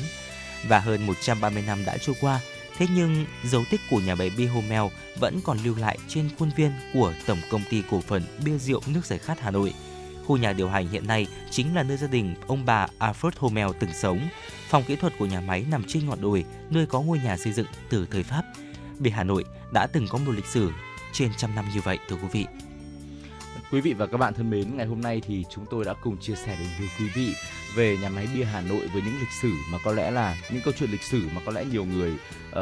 Và hơn một trăm ba mươi năm đã trôi qua, thế nhưng dấu tích của nhà máy bia Hummel vẫn còn lưu lại trên khuôn viên của Tổng Công ty Cổ phần Bia Rượu Nước Giải Khát Hà Nội. Khu nhà điều hành hiện nay chính là nơi gia đình ông bà Alfred Hummel từng sống. Phòng kỹ thuật của nhà máy nằm trên ngọn đồi, nơi có ngôi nhà xây dựng từ thời Pháp. Bia Hà Nội đã từng có một lịch sử trên trăm năm như vậy, thưa quý vị. Quý vị và các bạn thân mến, ngày hôm nay thì chúng tôi đã cùng chia sẻ đến với quý vị về nhà máy bia Hà Nội với những lịch sử mà có lẽ là những câu chuyện lịch sử mà có lẽ nhiều người uh,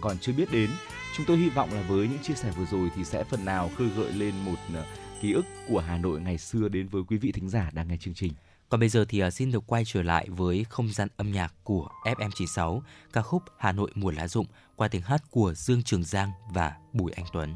còn chưa biết đến. Chúng tôi hy vọng là với những chia sẻ vừa rồi thì sẽ phần nào khơi gợi lên một uh, ký ức của Hà Nội ngày xưa đến với quý vị thính giả đang nghe chương trình. Còn bây giờ thì uh, xin được quay trở lại với không gian âm nhạc của ép em chín sáu, ca khúc Hà Nội mùa lá rụng qua tiếng hát của Dương Trường Giang và Bùi Anh Tuấn.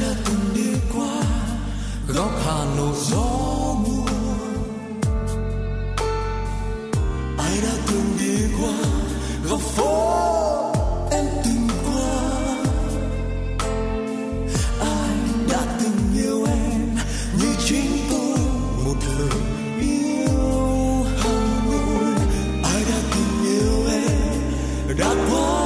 đã từng đi qua góc Hà Nội gió mùa, ai đã từng đi qua góc phố em từng qua, ai đã từng yêu em như chính tôi một thời yêu Hà Nội, ai đã từng yêu em đã qua.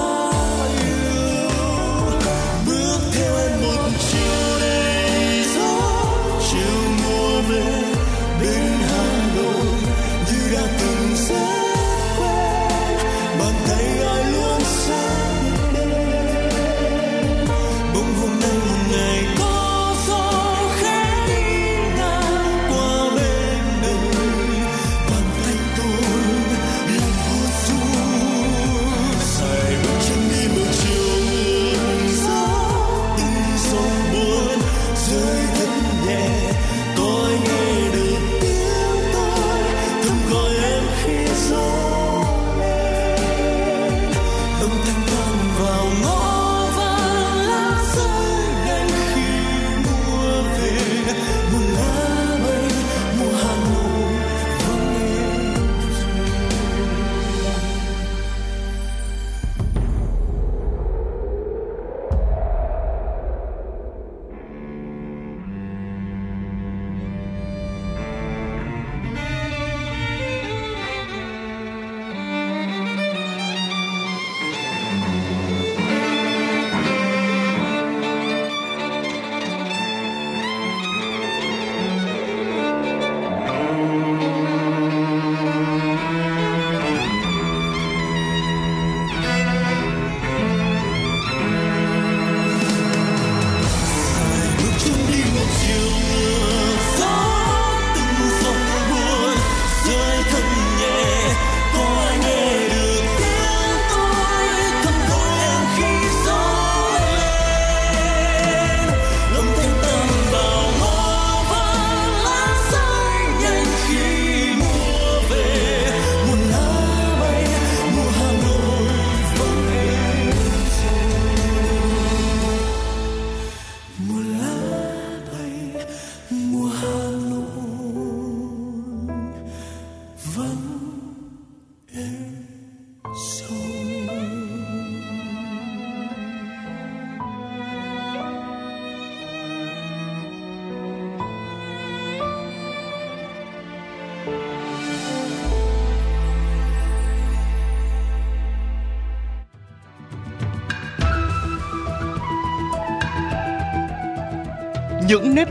Những nét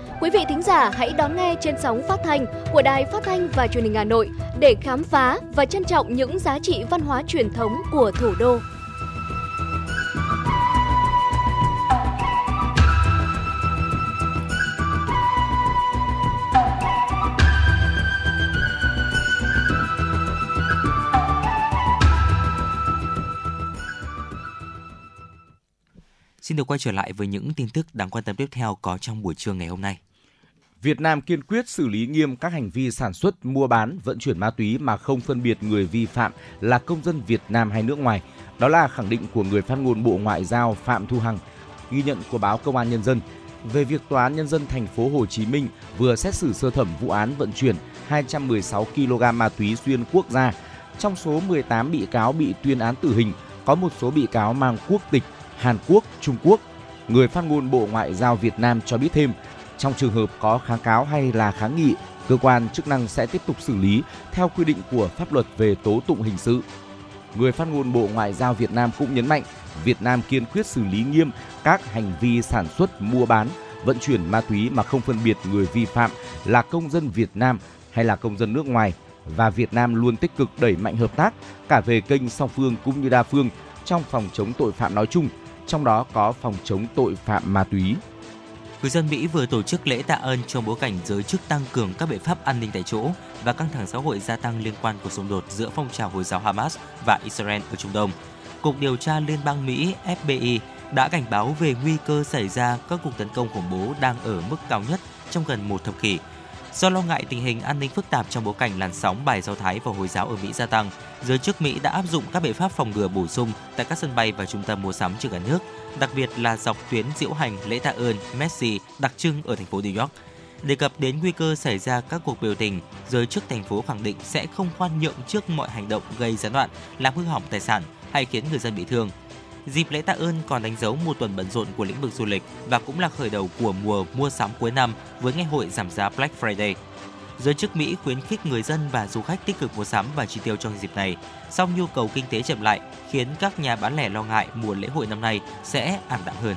Quý vị thính giả hãy đón nghe trên sóng phát thanh của Đài Phát thanh và Truyền hình Hà Nội để khám phá và trân trọng những giá trị văn hóa truyền thống của thủ đô. Xin được quay trở lại với những tin tức đáng quan tâm tiếp theo có trong buổi trưa ngày hôm nay. Việt Nam kiên quyết xử lý nghiêm các hành vi sản xuất, mua bán, vận chuyển ma túy mà không phân biệt người vi phạm là công dân Việt Nam hay nước ngoài. Đó là khẳng định của người phát ngôn Bộ Ngoại giao Phạm Thu Hằng, ghi nhận của báo Công an Nhân dân về việc Tòa án Nhân dân thành phố Hồ Chí Minh vừa xét xử sơ thẩm vụ án vận chuyển hai trăm mười sáu ki lô gam ma túy xuyên quốc gia. Trong số mười tám bị cáo bị tuyên án tử hình, có một số bị cáo mang quốc tịch Hàn Quốc, Trung Quốc. Người phát ngôn Bộ Ngoại giao Việt Nam cho biết thêm, trong trường hợp có kháng cáo hay là kháng nghị, cơ quan chức năng sẽ tiếp tục xử lý theo quy định của pháp luật về tố tụng hình sự. Người phát ngôn Bộ Ngoại giao Việt Nam cũng nhấn mạnh, Việt Nam kiên quyết xử lý nghiêm các hành vi sản xuất, mua bán, vận chuyển ma túy mà không phân biệt người vi phạm là công dân Việt Nam hay là công dân nước ngoài, và Việt Nam luôn tích cực đẩy mạnh hợp tác cả về kênh song phương cũng như đa phương trong phòng chống tội phạm nói chung, trong đó có phòng chống tội phạm ma túy. Người dân Mỹ vừa tổ chức lễ tạ ơn trong bối cảnh giới chức tăng cường các biện pháp an ninh tại chỗ và căng thẳng xã hội gia tăng liên quan cuộc xung đột giữa phong trào Hồi giáo Hamas và Israel ở Trung Đông. Cục điều tra Liên bang Mỹ F B I đã cảnh báo về nguy cơ xảy ra các cuộc tấn công khủng bố đang ở mức cao nhất trong gần một thập kỷ. Do lo ngại tình hình an ninh phức tạp trong bối cảnh làn sóng bài Do Thái và Hồi giáo ở Mỹ gia tăng, giới chức Mỹ đã áp dụng các biện pháp phòng ngừa bổ sung tại các sân bay và trung tâm mua sắm trên cả nước, đặc biệt là dọc tuyến diễu hành lễ tạ ơn Messi đặc trưng ở thành phố New York. Đề cập đến nguy cơ xảy ra các cuộc biểu tình, giới chức thành phố khẳng định sẽ không khoan nhượng trước mọi hành động gây gián đoạn, làm hư hỏng tài sản hay khiến người dân bị thương. Dịp lễ tạ ơn còn đánh dấu một tuần bận rộn của lĩnh vực du lịch và cũng là khởi đầu của mùa mua sắm cuối năm với ngày hội giảm giá Black Friday. Giới chức Mỹ khuyến khích người dân và du khách tích cực mua sắm và chi tiêu trong dịp này, song nhu cầu kinh tế chậm lại khiến các nhà bán lẻ lo ngại mùa lễ hội năm nay sẽ ảm đạm hơn.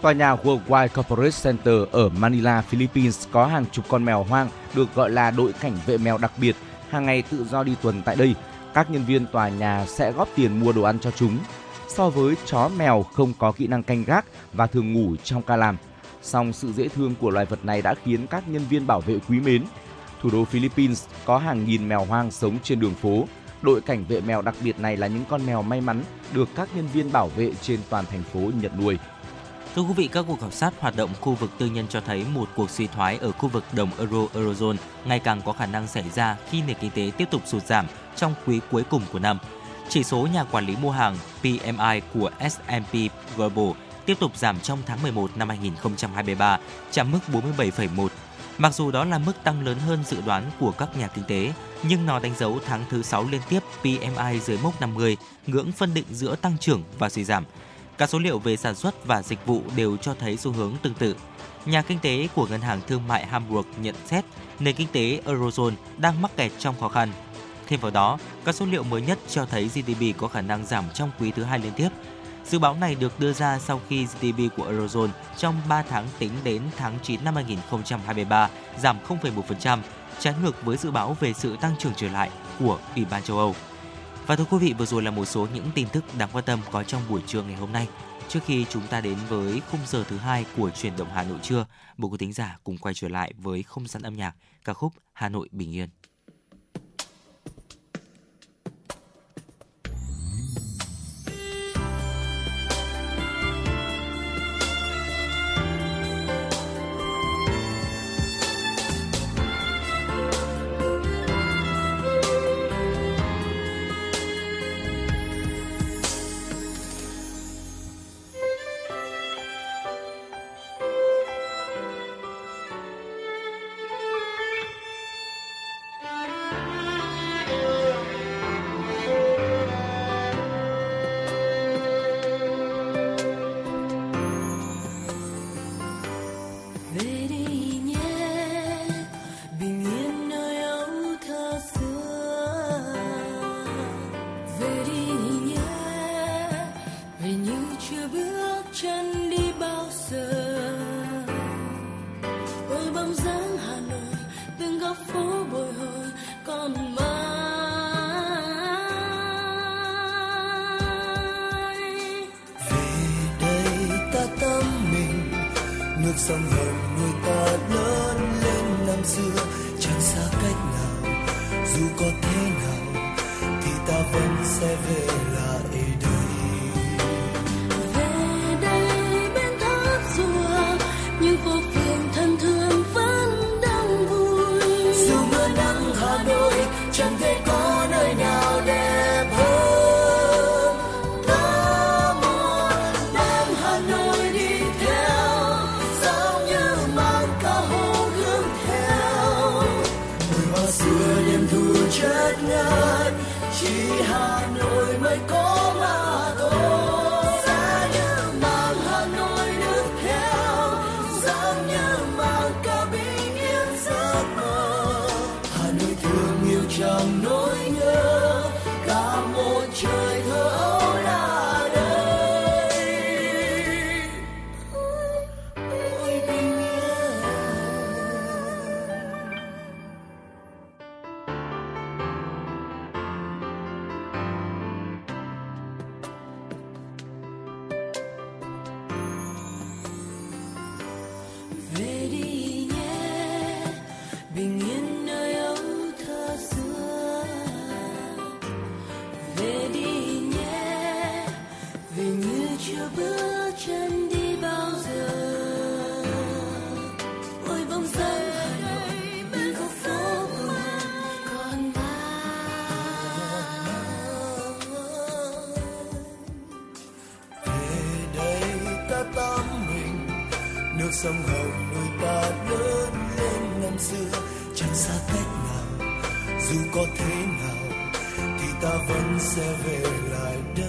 Tòa nhà Worldwide Corporate Center ở Manila, Philippines có hàng chục con mèo hoang được gọi là đội cảnh vệ mèo đặc biệt, hàng ngày tự do đi tuần tại đây. Các nhân viên tòa nhà sẽ góp tiền mua đồ ăn cho chúng. So với chó mèo không có kỹ năng canh gác và thường ngủ trong ca làm, song sự dễ thương của loài vật này đã khiến các nhân viên bảo vệ quý mến. Thủ đô Philippines có hàng nghìn mèo hoang sống trên đường phố. Đội cảnh vệ mèo đặc biệt này là những con mèo may mắn được các nhân viên bảo vệ trên toàn thành phố nhận nuôi. Thưa quý vị, các cuộc khảo sát hoạt động khu vực tư nhân cho thấy một cuộc suy thoái ở khu vực đồng euro eurozone ngày càng có khả năng xảy ra khi nền kinh tế tiếp tục sụt giảm trong quý cuối cùng của năm. Chỉ số nhà quản lý mua hàng P M I của S and P Global tiếp tục giảm trong tháng mười một năm hai không hai ba, chạm mức bốn mươi bảy phẩy một. Mặc dù đó là mức tăng lớn hơn dự đoán của các nhà kinh tế, nhưng nó đánh dấu tháng thứ sáu liên tiếp P M I dưới mốc năm mươi, ngưỡng phân định giữa tăng trưởng và suy giảm. Các số liệu về sản xuất và dịch vụ đều cho thấy xu hướng tương tự. Nhà kinh tế của Ngân hàng Thương mại Hamburg nhận xét nền kinh tế Eurozone đang mắc kẹt trong khó khăn. Thêm vào đó, các số liệu mới nhất cho thấy G D P có khả năng giảm trong quý thứ hai liên tiếp. Dự báo này được đưa ra sau khi G D P của Eurozone trong ba tháng tính đến tháng chín năm hai không hai ba giảm không phẩy một phần trăm, trái ngược với dự báo về sự tăng trưởng trở lại của Ủy ban châu Âu. Và thưa quý vị, vừa rồi là một số những tin tức đáng quan tâm có trong buổi trưa ngày hôm nay. Trước khi chúng ta đến với khung giờ thứ hai của Chuyển động Hà Nội trưa, mời quý thính giả cùng quay trở lại với không gian âm nhạc ca khúc Hà Nội Bình Yên. sông Hồng nuôi ta lớn lên năm xưa, chẳng xa cách nào, dù có thế nào thì ta vẫn sẽ về lại đây.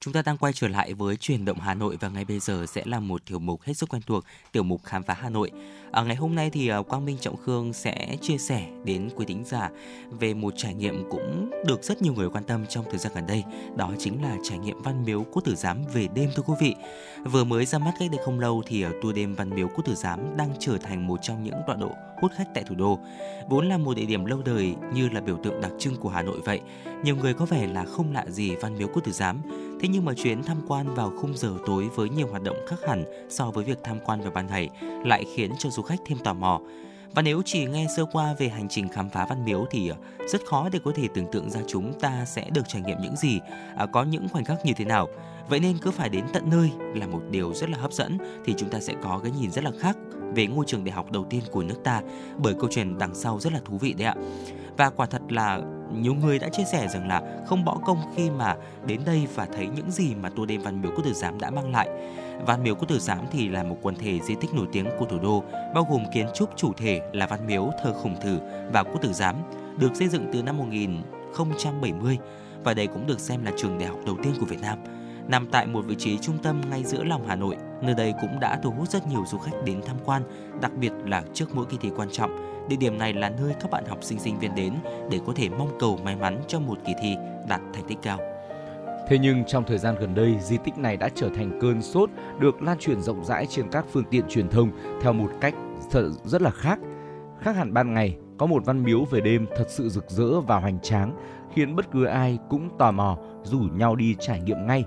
Chúng ta đang quay trở lại với Chuyển động Hà Nội và ngay bây giờ sẽ là một tiểu mục hết sức quen thuộc, tiểu mục Khám phá Hà Nội. À, ngày hôm nay thì Quang Minh Trọng Khương sẽ chia sẻ đến quý thính giả về một trải nghiệm cũng được rất nhiều người quan tâm trong thời gian gần đây. Đó chính là trải nghiệm Văn Miếu Quốc Tử Giám về đêm thưa quý vị. Vừa mới ra mắt cách đây không lâu thì tour đêm Văn Miếu Quốc Tử Giám đang trở thành một trong những tọa độ hút khách tại thủ đô. Vốn là một địa điểm lâu đời như là biểu tượng đặc trưng của Hà Nội vậy. Nhiều người có vẻ là không lạ gì Văn Miếu Quốc Tử Giám. Thế nhưng mà chuyến tham quan vào khung giờ tối với nhiều hoạt động khác hẳn so với việc tham quan vào ban ngày lại khiến cho du khách thêm tò mò. Và nếu chỉ nghe sơ qua về hành trình khám phá Văn Miếu thì rất khó để có thể tưởng tượng ra chúng ta sẽ được trải nghiệm những gì, có những khoảnh khắc như thế nào. Vậy nên cứ phải đến tận nơi là một điều rất là hấp dẫn thì chúng ta sẽ có cái nhìn rất là khác về ngôi trường đại học đầu tiên của nước ta, bởi câu chuyện đằng sau rất là thú vị đấy ạ. Và quả thật là nhiều người đã chia sẻ rằng là không bỏ công khi mà đến đây và thấy những gì mà tour đêm Văn Miếu Quốc Tử Giám đã mang lại. Văn Miếu Quốc Tử Giám thì là một quần thể di tích nổi tiếng của thủ đô, bao gồm kiến trúc chủ thể là Văn Miếu, Thờ Khổng Tử và Quốc Tử Giám, được xây dựng từ năm một nghìn không trăm bảy mươi và đây cũng được xem là trường đại học đầu tiên của Việt Nam. Nằm tại một vị trí trung tâm ngay giữa lòng Hà Nội, nơi đây cũng đã thu hút rất nhiều du khách đến tham quan, đặc biệt là trước mỗi kỳ thi quan trọng. Địa điểm này là nơi các bạn học sinh sinh viên đến để có thể mong cầu may mắn cho một kỳ thi đạt thành tích cao. Thế nhưng trong thời gian gần đây, di tích này đã trở thành cơn sốt được lan truyền rộng rãi trên các phương tiện truyền thông theo một cách rất là khác. Khác hẳn ban ngày, có một Văn Miếu về đêm thật sự rực rỡ và hoành tráng, khiến bất cứ ai cũng tò mò rủ nhau đi trải nghiệm ngay,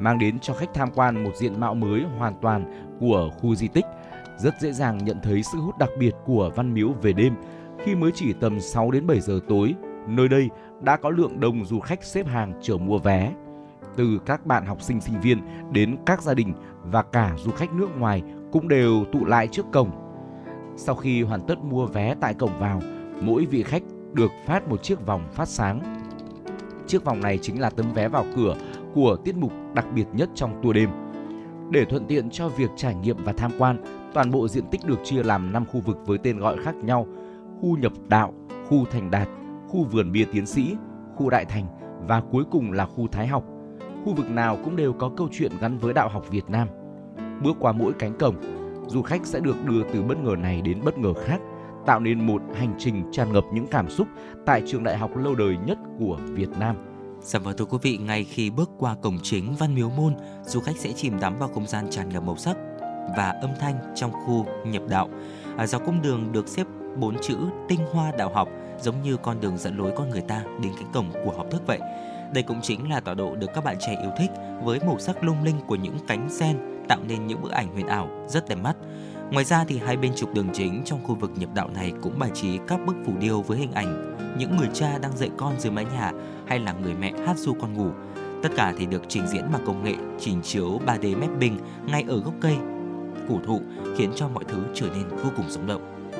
mang đến cho khách tham quan một diện mạo mới hoàn toàn của khu di tích. Rất dễ dàng nhận thấy sự hút đặc biệt của Văn Miếu về đêm khi mới chỉ tầm sáu đến bảy giờ tối, nơi đây đã có lượng đông du khách xếp hàng chờ mua vé, từ các bạn học sinh sinh viên đến các gia đình và cả du khách nước ngoài cũng đều tụ lại trước cổng. Sau khi hoàn tất mua vé tại cổng vào, mỗi vị khách được phát một chiếc vòng phát sáng. Chiếc vòng này chính là tấm vé vào cửa của tiết mục đặc biệt nhất trong tour đêm. Để thuận tiện cho việc trải nghiệm và tham quan, toàn bộ diện tích được chia làm năm khu vực với tên gọi khác nhau: khu Nhập Đạo, khu Thành Đạt, khu Vườn Bia Tiến Sĩ, khu Đại Thành và cuối cùng là khu Thái Học. Khu vực nào cũng đều có câu chuyện gắn với đạo học Việt Nam. Bước qua mỗi cánh cổng, du khách sẽ được đưa từ bất ngờ này đến bất ngờ khác, tạo nên một hành trình tràn ngập những cảm xúc tại trường đại học lâu đời nhất của Việt Nam. Dạ vâng, thưa quý vị, ngay khi bước qua cổng chính Văn Miếu Môn, du khách sẽ chìm đắm vào không gian tràn ngập màu sắc và âm thanh trong khu Nhập Đạo. À, dọc cung đường được xếp bốn chữ tinh hoa đạo học, giống như con đường dẫn lối con người ta đến cánh cổng của học thức vậy. Đây cũng chính là tọa độ được các bạn trẻ yêu thích, với màu sắc lung linh của những cánh sen tạo nên những bức ảnh huyền ảo rất đẹp mắt. Ngoài ra thì hai bên trục đường chính trong khu vực Nhập Đạo này cũng bài trí các bức phù điêu với hình ảnh những người cha đang dạy con dưới mái nhà, hay là người mẹ hát ru con ngủ. Tất cả thì được trình diễn bằng công nghệ trình chiếu ba D mép bình ngay ở gốc cây cổ thụ, khiến cho mọi thứ trở nên vô cùng sống động.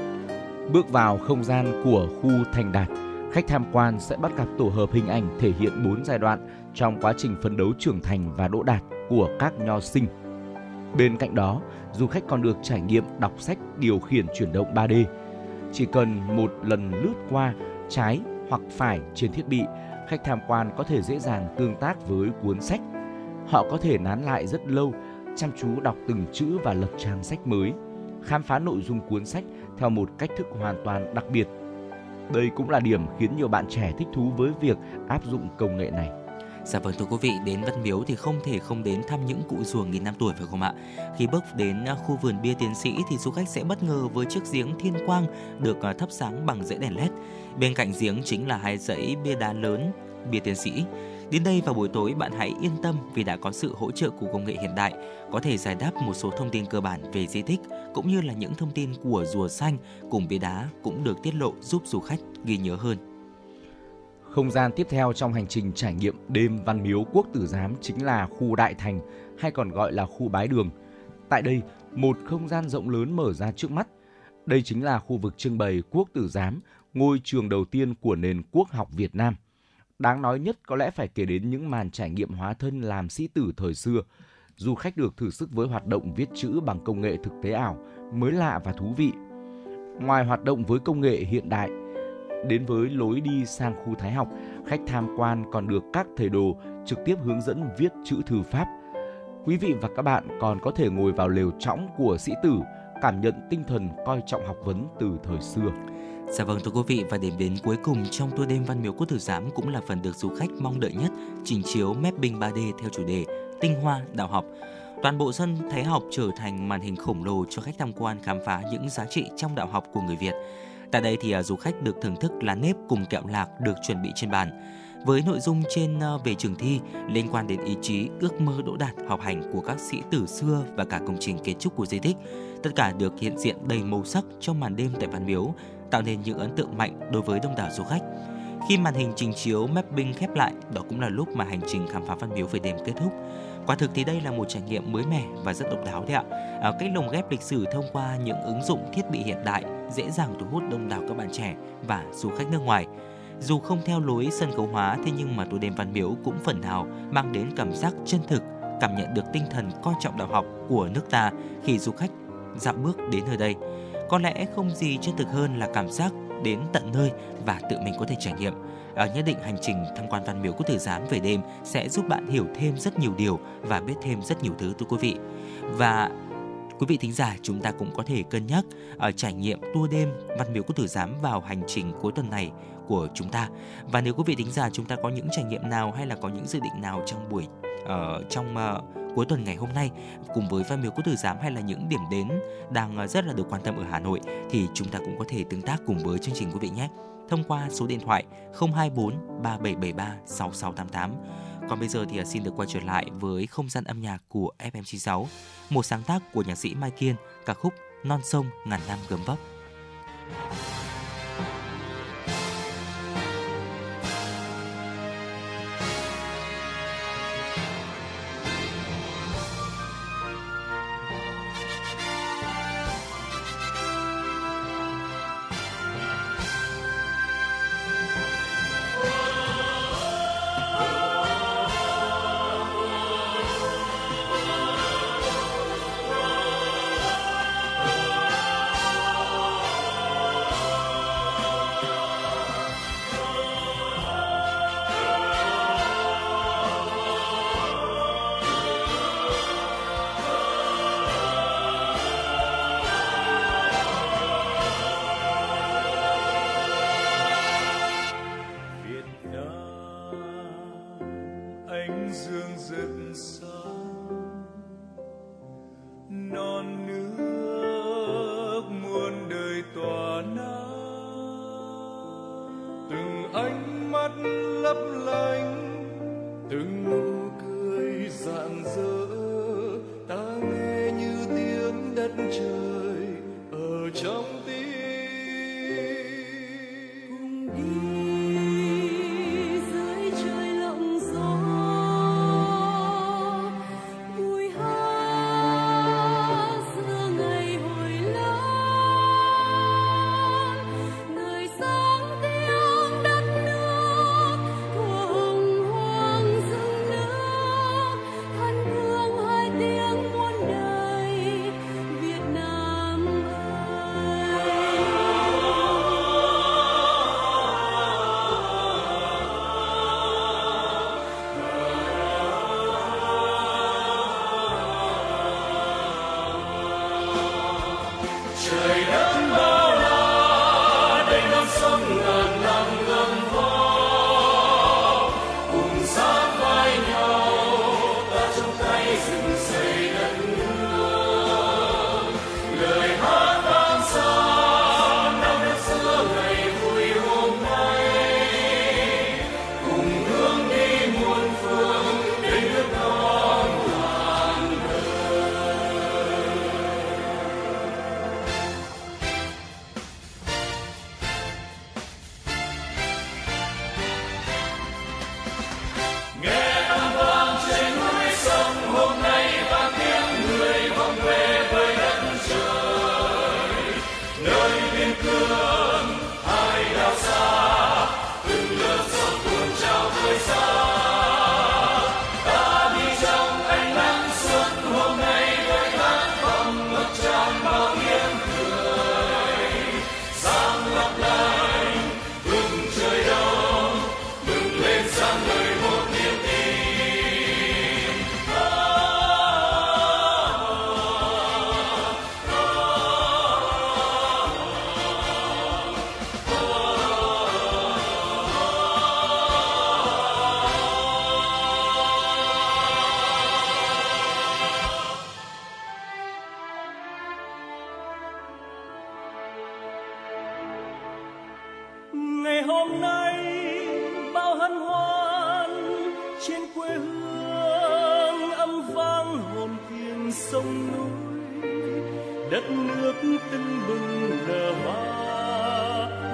Bước vào không gian của khu Thành Đạt, khách tham quan sẽ bắt gặp tổ hợp hình ảnh thể hiện bốn giai đoạn trong quá trình phấn đấu trưởng thành và đỗ đạt của các nho sinh. Bên cạnh đó, du khách còn được trải nghiệm đọc sách điều khiển chuyển động ba D. Chỉ cần một lần lướt qua trái hoặc phải trên thiết bị, khách tham quan có thể dễ dàng tương tác với cuốn sách. Họ có thể nán lại rất lâu, chăm chú đọc từng chữ và lật trang sách mới, khám phá nội dung cuốn sách theo một cách thức hoàn toàn đặc biệt. Đây cũng là điểm khiến nhiều bạn trẻ thích thú với việc áp dụng công nghệ này. Dạ vâng, thưa quý vị, đến Văn Miếu thì không thể không đến thăm những cụ rùa nghìn năm tuổi phải không ạ? Khi bước đến khu vườn bia Tiến Sĩ thì du khách sẽ bất ngờ với chiếc giếng thiên quang được thắp sáng bằng dãy đèn led. Bên cạnh giếng chính là hai dãy bia đá lớn bia Tiến Sĩ. Đến đây vào buổi tối, bạn hãy yên tâm vì đã có sự hỗ trợ của công nghệ hiện đại, có thể giải đáp một số thông tin cơ bản về di tích, cũng như là những thông tin của rùa xanh cùng bia đá cũng được tiết lộ giúp du khách ghi nhớ hơn. Không gian tiếp theo trong hành trình trải nghiệm đêm Văn Miếu Quốc Tử Giám chính là khu Đại Thành, hay còn gọi là khu Bái Đường. Tại đây, một không gian rộng lớn mở ra trước mắt. Đây chính là khu vực trưng bày Quốc Tử Giám, ngôi trường đầu tiên của nền quốc học Việt Nam. Đáng nói nhất có lẽ phải kể đến những màn trải nghiệm hóa thân làm sĩ tử thời xưa. Du khách được thử sức với hoạt động viết chữ bằng công nghệ thực tế ảo, mới lạ và thú vị. Ngoài hoạt động với công nghệ hiện đại, đến với lối đi sang khu Thái Học, khách tham quan còn được các thầy đồ trực tiếp hướng dẫn viết chữ thư pháp. Quý vị và các bạn còn có thể ngồi vào lều chõng của sĩ tử, cảm nhận tinh thần coi trọng học vấn từ thời xưa. Dạ vâng, thưa quý vị, và điểm đến cuối cùng trong tour đêm Văn Miếu Quốc Tử Giám cũng là phần được du khách mong đợi nhất, trình chiếu mép binh ba D theo chủ đề Tinh Hoa Đạo Học. Toàn bộ sân Thái Học trở thành màn hình khổng lồ cho khách tham quan khám phá những giá trị trong đạo học của người Việt. Tại đây thì du khách được thưởng thức lá nếp cùng kẹo lạc được chuẩn bị trên bàn, với nội dung trên về trường thi liên quan đến ý chí, ước mơ đỗ đạt, học hành của các sĩ tử xưa và cả công trình kiến trúc của di tích. Tất cả được hiện diện đầy màu sắc trong màn đêm tại Văn Miếu, tạo nên những ấn tượng mạnh đối với đông đảo du khách. Khi màn hình trình chiếu mapping khép lại, đó cũng là lúc mà hành trình khám phá Văn Miếu về đêm kết thúc. Quả thực thì đây là một trải nghiệm mới mẻ và rất độc đáo đấy ạ. À, cách lồng ghép lịch sử thông qua những ứng dụng thiết bị hiện đại dễ dàng thu hút đông đảo các bạn trẻ và du khách nước ngoài. Dù không theo lối sân khấu hóa, thế nhưng mà tour đêm Văn Miếu cũng phần nào mang đến cảm giác chân thực, cảm nhận được tinh thần coi trọng đạo học của nước ta khi du khách dạo bước đến nơi đây. Có lẽ không gì chân thực hơn là cảm giác đến tận nơi và tự mình có thể trải nghiệm. À, nhất định hành trình tham quan Văn Miếu Quốc Tử Giám về đêm sẽ giúp bạn hiểu thêm rất nhiều điều và biết thêm rất nhiều thứ, thưa quý vị. Và quý vị thính giả, chúng ta cũng có thể cân nhắc ở trải nghiệm tour đêm Văn Miếu Quốc Tử Giám vào hành trình cuối tuần này của chúng ta. Và nếu quý vị thính giả chúng ta có những trải nghiệm nào hay là có những dự định nào trong buổi uh, trong uh, cuối tuần ngày hôm nay cùng với Văn Miếu Quốc Tử Giám, hay là những điểm đến đang rất là được quan tâm ở Hà Nội, thì chúng ta cũng có thể tương tác cùng với chương trình quý vị nhé, thông qua số điện thoại không hai bốn ba bảy bảy ba sáu sáu tám tám. Còn bây giờ thì xin được quay trở lại với không gian âm nhạc của ép em chín sáu, một sáng tác của nhạc sĩ Mai Kiên, ca khúc Non Sông Ngàn Năm Gấm Vóc. lấp lánh, từng nụ cười rạng rỡ ta nghe như tiếng đất trời ở trong tim. Cùng đi dưới trời lộng gió vui hát giữa ngày hồi lắm, người sáng theo đất nước của hồng hoang rừng nước, thân thương hai tiếng muôn đời Việt Nam ơi. Trời đất bao la, đây non sông ngàn năm ngầm vó, cùng sát vai nhau ta chung tay dựng xây đất nước. Lời hát vang xa năm năm xưa ngày vui hôm nay, cùng hướng đi muôn phương đến nước non ngàn đời. Nghe âm vang trên núi sông hôm nay vang tiếng người vọng về với đất trời, nơi biên cương hai đảo xa từng lớp sóng cuồn trào khơi xa. Ta đi trong ánh nắng xuân hôm nay với khát vọng ngập tràn bao tiếng cười, sáng lấp lánh vừng trời đông bừng lên sáng ngời một niềm tin. Ngày hôm nay bao hân hoan trên quê hương, âm vang hồn thiêng sông núi, đất nước tưng bừng nở hoa,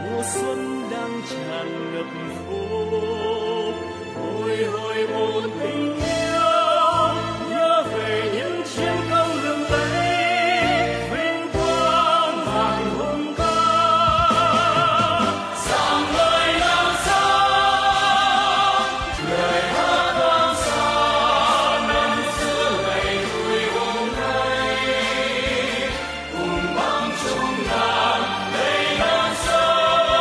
mùa xuân đang tràn ngập phố hồi hồi một tình yêu, nhớ về những chiến công lừng lẫy vinh quang hàng hùng ca. Sáng ngời non sông, lời hát vang xa năm xưa ngày vui hôm nay, cùng băng chung ngàn đây non sông nở hoa.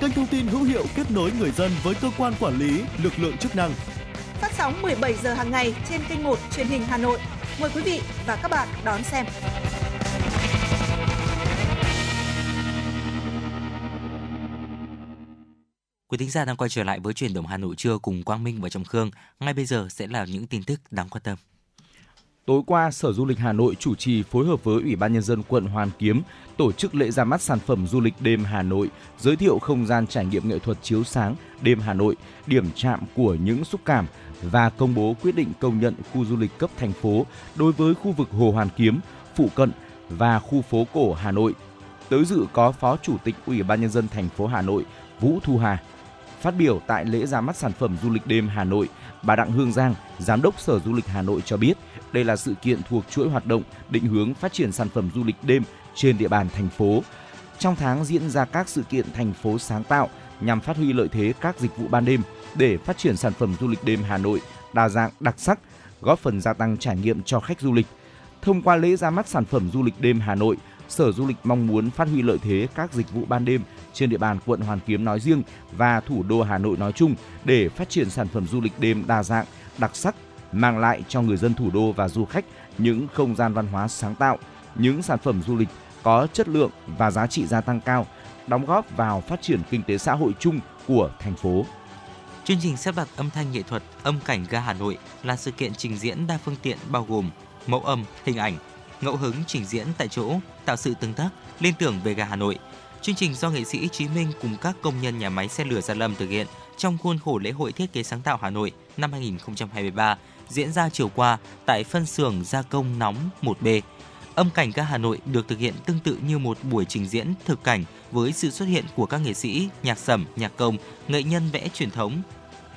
kênh thông tin hữu hiệu kết nối người dân với cơ quan quản lý, lực lượng chức năng. Phát sóng mười bảy giờ hàng ngày trên kênh một truyền hình Hà Nội. Mời quý vị và các bạn đón xem. Quý thính giả đang quay trở lại với Chuyển động Hà Nội trưa cùng Quang Minh và Trọng Khương. Ngay bây giờ sẽ là những tin tức đáng quan tâm. Tối qua, Sở Du lịch Hà Nội chủ trì phối hợp với Ủy ban Nhân dân quận Hoàn Kiếm tổ chức lễ ra mắt sản phẩm du lịch đêm Hà Nội, giới thiệu không gian trải nghiệm nghệ thuật chiếu sáng đêm Hà Nội, điểm chạm của những xúc cảm và công bố quyết định công nhận khu du lịch cấp thành phố đối với khu vực Hồ Hoàn Kiếm, phụ cận và khu phố cổ Hà Nội. Tới dự có Phó Chủ tịch Ủy ban Nhân dân thành phố Hà Nội Vũ Thu Hà. Phát biểu tại lễ ra mắt sản phẩm du lịch đêm Hà Nội, bà Đặng Hương Giang, Giám đốc Sở Du lịch Hà Nội cho biết, đây là sự kiện thuộc chuỗi hoạt động định hướng phát triển sản phẩm du lịch đêm trên địa bàn thành phố. Trong tháng diễn ra các sự kiện thành phố sáng tạo nhằm phát huy lợi thế các dịch vụ ban đêm để phát triển sản phẩm du lịch đêm Hà Nội đa dạng, đặc sắc, góp phần gia tăng trải nghiệm cho khách du lịch. Thông qua lễ ra mắt sản phẩm du lịch đêm Hà Nội, Sở Du lịch mong muốn phát huy lợi thế các dịch vụ ban đêm trên địa bàn quận Hoàn Kiếm nói riêng và thủ đô Hà Nội nói chung để phát triển sản phẩm du lịch đêm đa dạng, đặc sắc, mang lại cho người dân thủ đô và du khách những không gian văn hóa sáng tạo, những sản phẩm du lịch có chất lượng và giá trị gia tăng cao, đóng góp vào phát triển kinh tế xã hội chung của thành phố. Chương trình xếp đặt âm thanh nghệ thuật Âm cảnh ga Hà Nội là sự kiện trình diễn đa phương tiện bao gồm mẫu âm, hình ảnh, ngẫu hứng trình diễn tại chỗ, tạo sự tương tác, liên tưởng về ga Hà Nội. Chương trình do nghệ sĩ Chí Minh cùng các công nhân nhà máy xe lửa Gia Lâm thực hiện trong khuôn khổ Lễ hội Thiết kế Sáng tạo Hà Nội năm hai không hai ba diễn ra chiều qua tại phân xưởng gia công nóng một B. Âm cảnh ga Hà Nội được thực hiện tương tự như một buổi trình diễn thực cảnh với sự xuất hiện của các nghệ sĩ, nhạc sẩm, nhạc công, nghệ nhân vẽ truyền thống,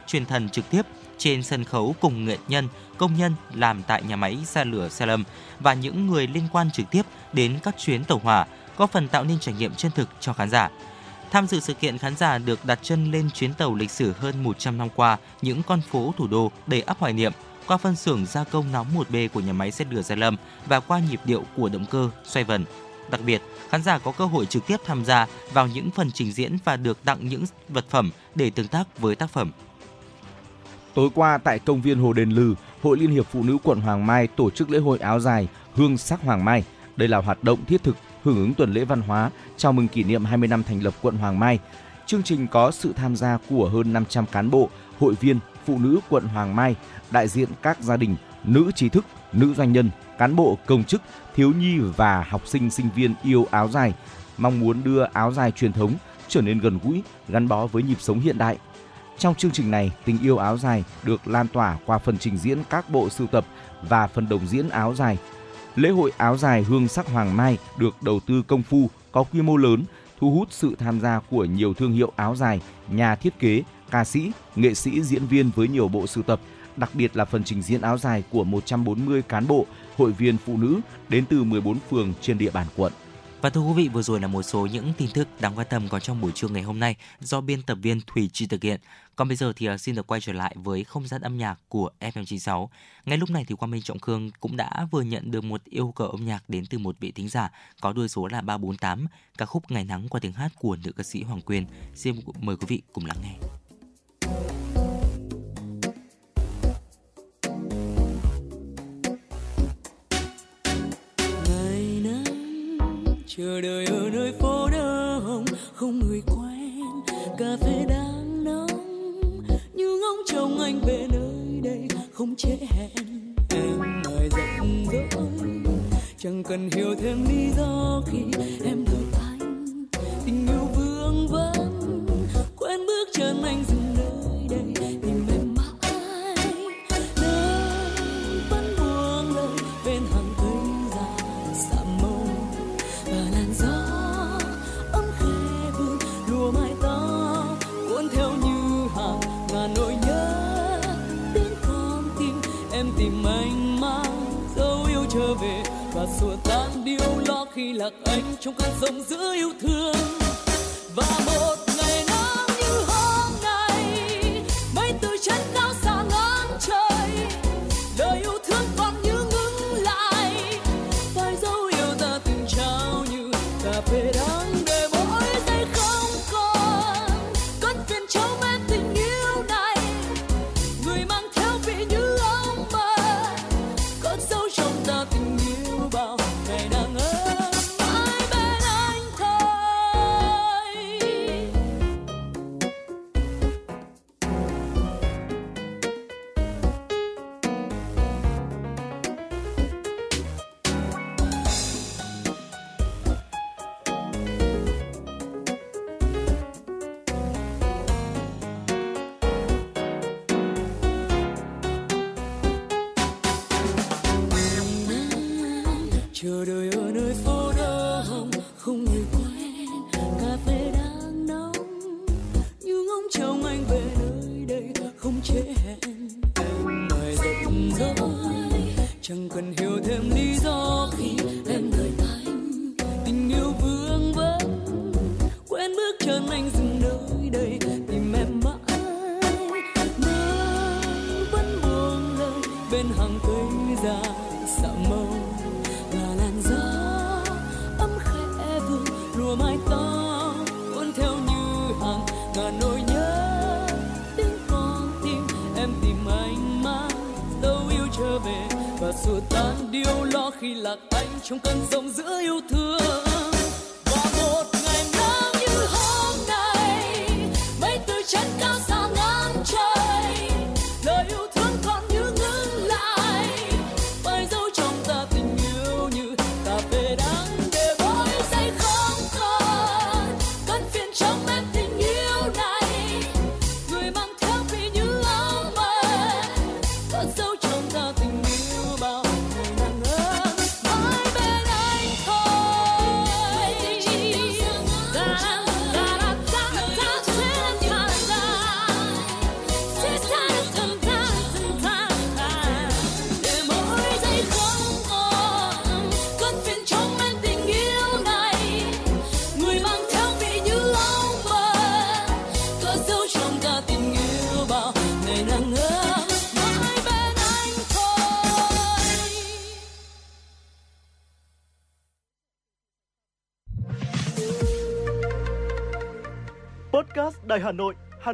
truyền thần trực tiếp trên sân khấu cùng nghệ nhân, công nhân làm tại nhà máy xe lửa Gia Lâm và những người liên quan trực tiếp đến các chuyến tàu hỏa, góp phần tạo nên trải nghiệm chân thực cho khán giả. Tham dự sự kiện, khán giả được đặt chân lên chuyến tàu lịch sử hơn một trăm năm qua, những con phố thủ đô đầy ắp hoài niệm, qua phân xưởng gia công nóng một B của nhà máy xe lửa Gia Lâm và qua nhịp điệu của động cơ xoay vần. Đặc biệt, khán giả có cơ hội trực tiếp tham gia vào những phần trình diễn và được tặng những vật phẩm để tương tác với tác phẩm. Tối qua tại công viên Hồ Đền Lừ, Hội Liên hiệp Phụ nữ quận Hoàng Mai tổ chức lễ hội áo dài Hương sắc Hoàng Mai. Đây là hoạt động thiết thực hưởng ứng tuần lễ văn hóa chào mừng kỷ niệm hai mươi năm thành lập quận Hoàng Mai. Chương trình có sự tham gia của hơn năm trăm cán bộ, hội viên, phụ nữ quận Hoàng Mai, đại diện các gia đình, nữ trí thức, nữ doanh nhân, cán bộ, công chức, thiếu nhi và học sinh sinh viên yêu áo dài, mong muốn đưa áo dài truyền thống trở nên gần gũi, gắn bó với nhịp sống hiện đại. Trong chương trình này, tình yêu áo dài được lan tỏa qua phần trình diễn các bộ sưu tập và phần đồng diễn áo dài. Lễ hội áo dài Hương sắc Hoàng Mai được đầu tư công phu, có quy mô lớn, thu hút sự tham gia của nhiều thương hiệu áo dài, nhà thiết kế, ca sĩ, nghệ sĩ, diễn viên với nhiều bộ sưu tập, đặc biệt là phần trình diễn áo dài của một trăm bốn mươi cán bộ, hội viên phụ nữ đến từ mười bốn phường trên địa bàn quận. Và thưa quý vị, vừa rồi là một số những tin tức đáng quan tâm có trong buổi trưa ngày hôm nay do biên tập viên Thùy Chi thực hiện. Còn bây giờ thì xin được quay trở lại với không gian âm nhạc của ép em chín sáu. Ngay lúc này thì Quang Minh Trọng Khương cũng đã vừa nhận được một yêu cầu âm nhạc đến từ một vị thính giả có đuôi số là ba bốn tám, ca khúc Ngày nắng qua tiếng hát của nữ ca sĩ Hoàng Quyên. Xin mời quý vị cùng lắng nghe. Chờ đợi ở nơi phố đông không người quen, cà phê đang nóng nhưng ông chồng anh về nơi đây không trễ hẹn. Anh ngại giận dỗi, chẳng cần hiểu thêm lý do khi em gặp anh. Tình yêu vương vấn, quen bước chân anh dừng nơi đây tìm em mãi. Nắng vẫn buông lời bên hàng cây già xa màu. Gió ấm khẽ vương lùa mái tóc cuốn theo như hàng ngàn nỗi nhớ đến con tim em tìm anh mang dấu yêu trở về và xua tan điêu lo khi lạc anh trong cơn giông giữa yêu thương và một ngày nắng như hôm nay bay từ chân cao xa ngang trời lời yêu thương còn như đơn anh dừng nơi đây tìm em mãi. Nắng vẫn buông lời bên hàng cây già xạ màu là làn gió ấm khẽ vương lùa mái tóc cuốn theo như hàng ngàn nỗi nhớ tiếng con tim em tìm anh mãi dấu yêu trở về và xua tan điều lo khi lạc anh trong cơn giông giữa yêu thương. Đài Hà Nội, Hà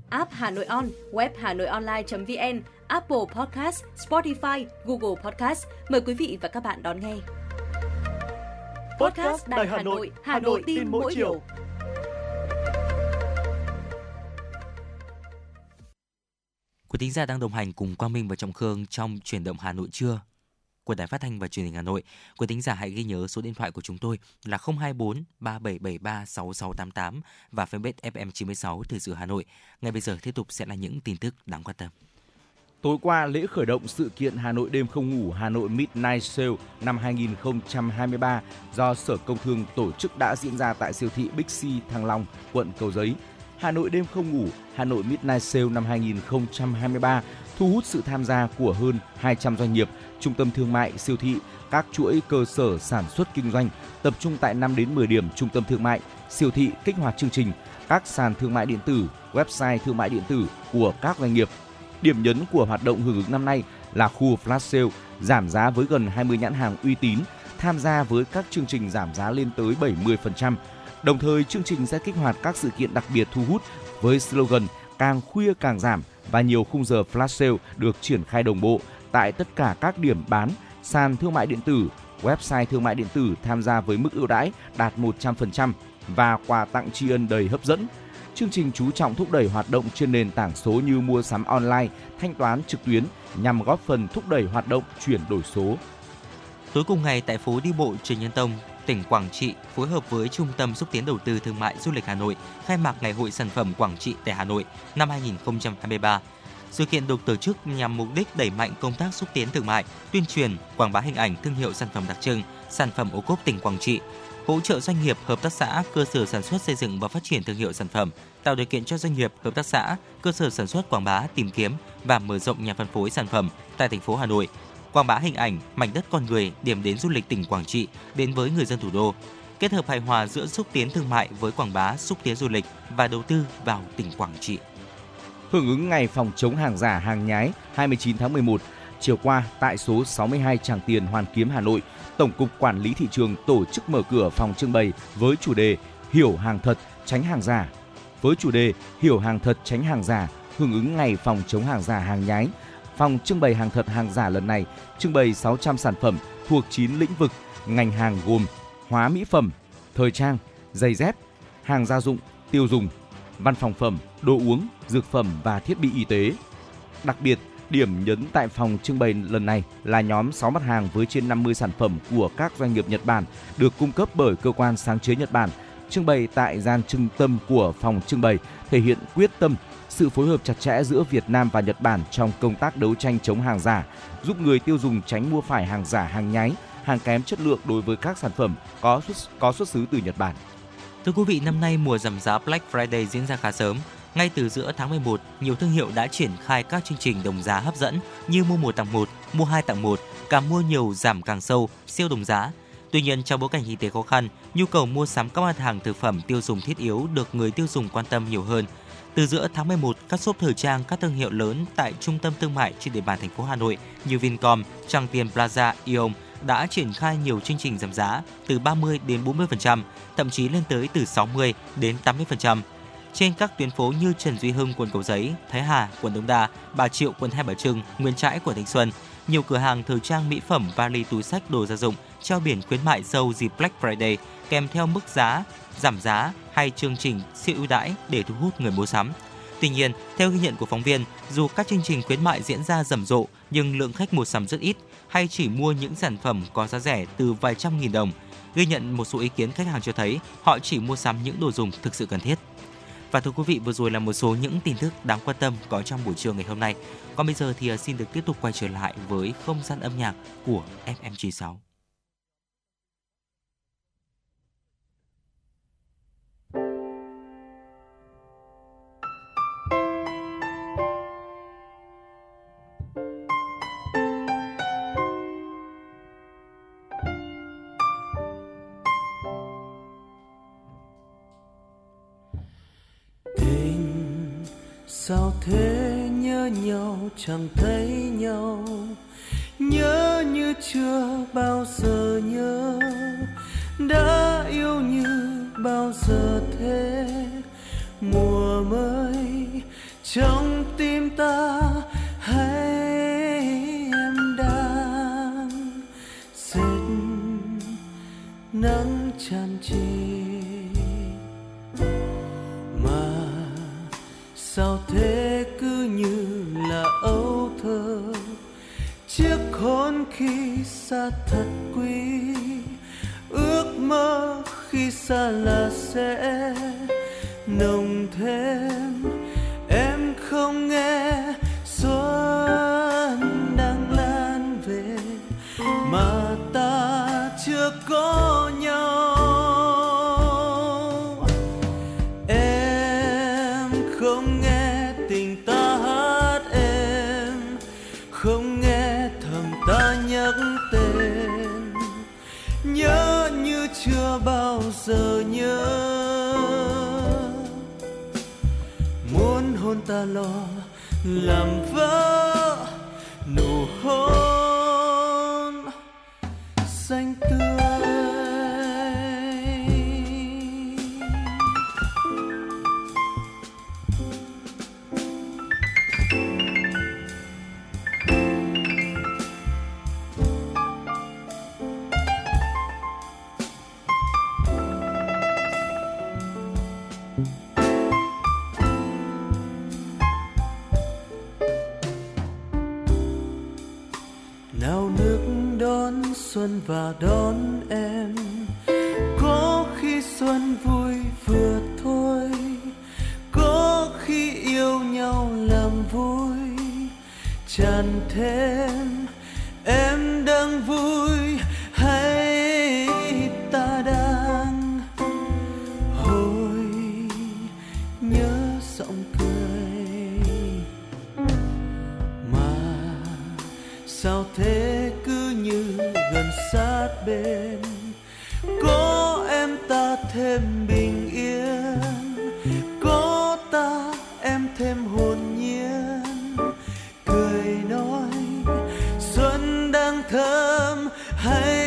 App Hà Nội On, web Hà Nội Online.vn, Apple Podcast, Spotify, Google Podcast. Mời quý vị và các bạn đón nghe. Podcast Đài Hà Nội, Hà Nội tin mỗi chiều. Quý thính giả đang đồng hành cùng Quang Minh và Trọng Khương trong Chuyển động Hà Nội Trưa của Đài Phát thanh và Truyền hình Hà Nội. Quý thính giả hãy ghi nhớ số điện thoại của chúng tôi là không hai bốn ba bảy bảy ba sáu sáu tám tám và fanpage ép em chín sáu Thời sự Hà Nội. Ngay bây giờ tiếp tục sẽ là những tin tức đáng quan tâm. Tối qua, lễ khởi động sự kiện Hà Nội đêm không ngủ Hà Nội Midnight Sale năm hai không hai ba do Sở Công Thương tổ chức đã diễn ra tại siêu thị Big C Thăng Long, quận Cầu Giấy. Hà Nội đêm không ngủ Hà Nội Midnight Sale năm hai không hai ba thu hút sự tham gia của hơn hai trăm doanh nghiệp, trung tâm thương mại, siêu thị, các chuỗi cơ sở sản xuất kinh doanh, tập trung tại năm đến mười điểm trung tâm thương mại, siêu thị kích hoạt chương trình, các sàn thương mại điện tử, website thương mại điện tử của các doanh nghiệp. Điểm nhấn của hoạt động hưởng ứng năm nay là khu flash sale giảm giá với gần hai mươi nhãn hàng uy tín tham gia với các chương trình giảm giá lên tới bảy mươi phần trăm. Đồng thời, chương trình sẽ kích hoạt các sự kiện đặc biệt thu hút với slogan càng khuya càng giảm và nhiều khung giờ flash sale được triển khai đồng bộ tại tất cả các điểm bán, sàn thương mại điện tử, website thương mại điện tử tham gia với mức ưu đãi đạt một trăm phần trăm và quà tặng tri ân đầy hấp dẫn. Chương trình chú trọng thúc đẩy hoạt động trên nền tảng số như mua sắm online, thanh toán trực tuyến nhằm góp phần thúc đẩy hoạt động chuyển đổi số. Tối cùng ngày tại phố đi bộ Trần Nhân Tông, tỉnh Quảng Trị phối hợp với Trung tâm xúc tiến đầu tư thương mại du lịch Hà Nội khai mạc Ngày hội sản phẩm Quảng Trị tại Hà Nội năm hai không hai ba. Sự kiện được tổ chức nhằm mục đích đẩy mạnh công tác xúc tiến thương mại, tuyên truyền, quảng bá hình ảnh thương hiệu sản phẩm đặc trưng, sản phẩm ô cốp tỉnh Quảng Trị, hỗ trợ doanh nghiệp, hợp tác xã, cơ sở sản xuất xây dựng và phát triển thương hiệu sản phẩm, tạo điều kiện cho doanh nghiệp, hợp tác xã, cơ sở sản xuất quảng bá, tìm kiếm và mở rộng nhà phân phối sản phẩm tại thành phố Hà Nội, quảng bá hình ảnh, mảnh đất con người, điểm đến du lịch tỉnh Quảng Trị đến với người dân thủ đô, kết hợp hài hòa giữa xúc tiến thương mại với quảng bá, xúc tiến du lịch và đầu tư vào tỉnh Quảng Trị. Hưởng ứng ngày phòng chống hàng giả, hàng nhái hai mươi chín tháng mười một, chiều qua tại số sáu mươi hai Tràng Tiền, Hoàn Kiếm, Hà Nội, Tổng cục Quản lý Thị trường tổ chức mở cửa phòng trưng bày với chủ đề Hiểu hàng thật, tránh hàng giả. Với chủ đề Hiểu hàng thật, tránh hàng giả, hưởng ứng ngày phòng chống hàng giả, hàng nhái, phòng trưng bày hàng thật, hàng giả lần này trưng bày sáu trăm sản phẩm thuộc chín lĩnh vực, ngành hàng gồm hóa mỹ phẩm, thời trang, giày dép, hàng gia dụng, tiêu dùng, văn phòng phẩm, đồ uống, dược phẩm và thiết bị y tế. Đặc biệt, điểm nhấn tại phòng trưng bày lần này là nhóm sáu mặt hàng với trên năm mươi sản phẩm của các doanh nghiệp Nhật Bản được cung cấp bởi cơ quan sáng chế Nhật Bản, trưng bày tại gian trưng tâm của phòng trưng bày, thể hiện quyết tâm, sự phối hợp chặt chẽ giữa Việt Nam và Nhật Bản trong công tác đấu tranh chống hàng giả, giúp người tiêu dùng tránh mua phải hàng giả, hàng nhái, hàng kém chất lượng đối với các sản phẩm có xuất, có xuất xứ từ Nhật Bản. Thưa quý vị, năm nay mùa giảm giá Black Friday diễn ra khá sớm. Ngay từ giữa tháng mười một, nhiều thương hiệu đã triển khai các chương trình đồng giá hấp dẫn như mua một tặng một, mua hai tặng một, càng mua nhiều giảm càng sâu, siêu đồng giá. Tuy nhiên, trong bối cảnh kinh tế khó khăn, nhu cầu mua sắm các mặt hàng thực phẩm tiêu dùng thiết yếu được người tiêu dùng quan tâm nhiều hơn. Từ giữa tháng mười một, các shop thời trang, các thương hiệu lớn tại trung tâm thương mại trên địa bàn thành phố Hà Nội như Vincom, Trang Tiền Plaza, Aeon đã triển khai nhiều chương trình giảm giá từ ba mươi đến bốn mươi phần trăm, thậm chí lên tới từ sáu mươi đến tám mươi phần trăm. Trên các tuyến phố như Trần Duy Hưng, quận Cầu Giấy, Thái Hà, quận Đống Đa, Bà Triệu, quận Hai Bà Trưng, Nguyễn Trãi, quận Thanh Xuân, nhiều cửa hàng thời trang, mỹ phẩm, vali, túi xách, đồ gia dụng treo biển khuyến mại sâu dịp Black Friday kèm theo mức giá giảm giá hay chương trình siêu ưu đãi để thu hút người mua sắm. Tuy nhiên, theo ghi nhận của phóng viên, dù các chương trình khuyến mại diễn ra rầm rộ nhưng lượng khách mua sắm rất ít hay chỉ mua những sản phẩm có giá rẻ từ vài trăm nghìn đồng. Ghi nhận một số ý kiến khách hàng cho thấy họ chỉ mua sắm những đồ dùng thực sự cần thiết. Và thưa quý vị, vừa rồi là một số những tin tức đáng quan tâm có trong buổi trưa ngày hôm nay. Còn bây giờ thì xin được tiếp tục quay trở lại với không gian âm nhạc của ép em chín sáu. Sao thế nhớ nhau chẳng thấy nhau, nhớ như chưa bao giờ nhớ, đã yêu như bao giờ thế. Mùa mới trong tim ta hay em đang dệt nắng tràn trề. Sao thế cứ như là âu thơ, chiếc hôn khi xa thật quý, ước mơ khi xa là sẽ nồng thêm. Em không nghe xuân đang lan về mà ta chưa có nhau. Chưa bao giờ nhớ, muốn hôn ta lo làm vỡ nụ hôn xanh tươi. Xuân và đón em, có khi xuân vui vừa thôi, có khi yêu nhau làm vui tràn thêm. Em đang vui hay ta đang hồi nhớ giọng cười? Mà sao thế cứ như sát bên, có em ta thêm bình yên, có ta em thêm hồn nhiên, cười nói xuân đang thơm hay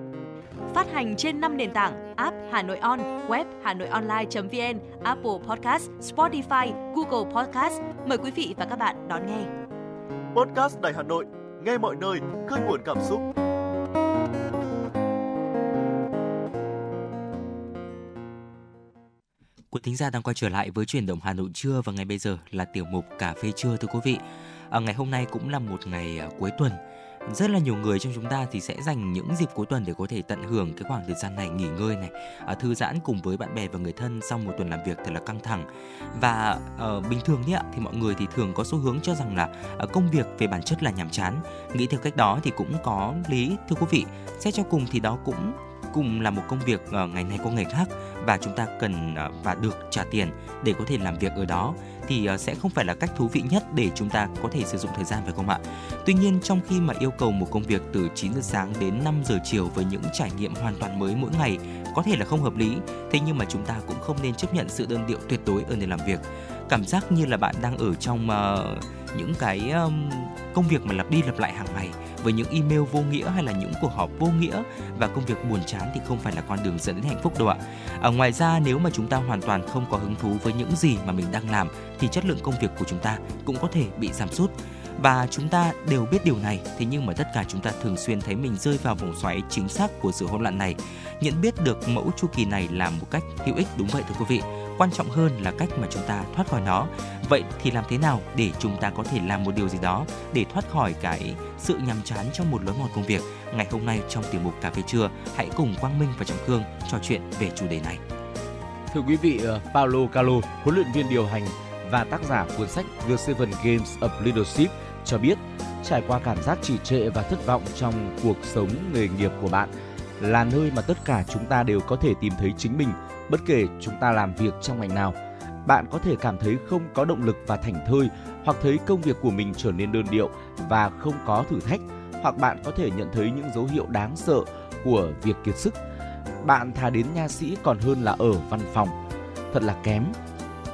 Phát hành trên năm nền tảng App Hà Nội On, web Hà Nội Online.vn, Apple Podcast, Spotify, Google Podcast. Mời quý vị và các bạn đón nghe. Podcast Đài Hà Nội, nghe mọi nơi, khơi nguồn cảm xúc. Quý thính giả đang quay trở lại với Chuyển động Hà Nội trưa và ngay bây giờ là tiểu mục Cà phê trưa thưa quý vị. À, ngày hôm nay cũng là một ngày à, cuối tuần. Rất là nhiều người trong chúng ta thì sẽ dành những dịp cuối tuần để có thể tận hưởng cái khoảng thời gian này, nghỉ ngơi này, thư giãn cùng với bạn bè và người thân sau một tuần làm việc thật là căng thẳng. Và uh, bình thường thì, thì mọi người thì thường có xu hướng cho rằng là uh, công việc về bản chất là nhàm chán. Nghĩ theo cách đó thì cũng có lý thưa quý vị. Xét cho cùng thì đó cũng cùng là một công việc uh, ngày này qua ngày khác và chúng ta cần uh, và được trả tiền để có thể làm việc ở đó thì sẽ không phải là cách thú vị nhất để chúng ta có thể sử dụng thời gian phải không ạ? Tuy nhiên, trong khi mà yêu cầu một công việc từ chín giờ sáng đến năm giờ chiều với những trải nghiệm hoàn toàn mới mỗi ngày có thể là không hợp lý, thế nhưng mà chúng ta cũng không nên chấp nhận sự đơn điệu tuyệt đối ở nơi làm việc. Cảm giác như là bạn đang ở trong uh, những cái um, công việc mà lặp đi lặp lại hàng ngày với những email vô nghĩa hay là những cuộc họp vô nghĩa và công việc buồn chán thì không phải là con đường dẫn đến hạnh phúc đâu ạ. À, ngoài ra, nếu mà chúng ta hoàn toàn không có hứng thú với những gì mà mình đang làm thì chất lượng công việc của chúng ta cũng có thể bị giảm sút. Và chúng ta đều biết điều này, thế nhưng mà tất cả chúng ta thường xuyên thấy mình rơi vào vòng xoáy chính xác của sự hỗn loạn này. Nhận biết được mẫu chu kỳ này là một cách hữu ích, đúng vậy thưa quý vị. Quan trọng hơn là cách mà chúng ta thoát khỏi nó. Vậy thì làm thế nào để chúng ta có thể làm một điều gì đó để thoát khỏi cái sự nhàm chán trong một lối mòn công việc? Ngày hôm nay trong tiểu mục Cà phê trưa, hãy cùng Quang Minh và Trọng Khương trò chuyện về chủ đề này. Thưa quý vị, Paulo Coelho, huấn luyện viên điều hành và tác giả cuốn sách The Seven Games of Leadership cho biết, trải qua cảm giác trì trệ và thất vọng trong cuộc sống nghề nghiệp của bạn là nơi mà tất cả chúng ta đều có thể tìm thấy chính mình, bất kể chúng ta làm việc trong ngành nào. Bạn có thể cảm thấy không có động lực và thảnh thơi, hoặc thấy công việc của mình trở nên đơn điệu và không có thử thách, hoặc bạn có thể nhận thấy những dấu hiệu đáng sợ của việc kiệt sức. Bạn thà đến nha sĩ còn hơn là ở văn phòng. Thật là kém.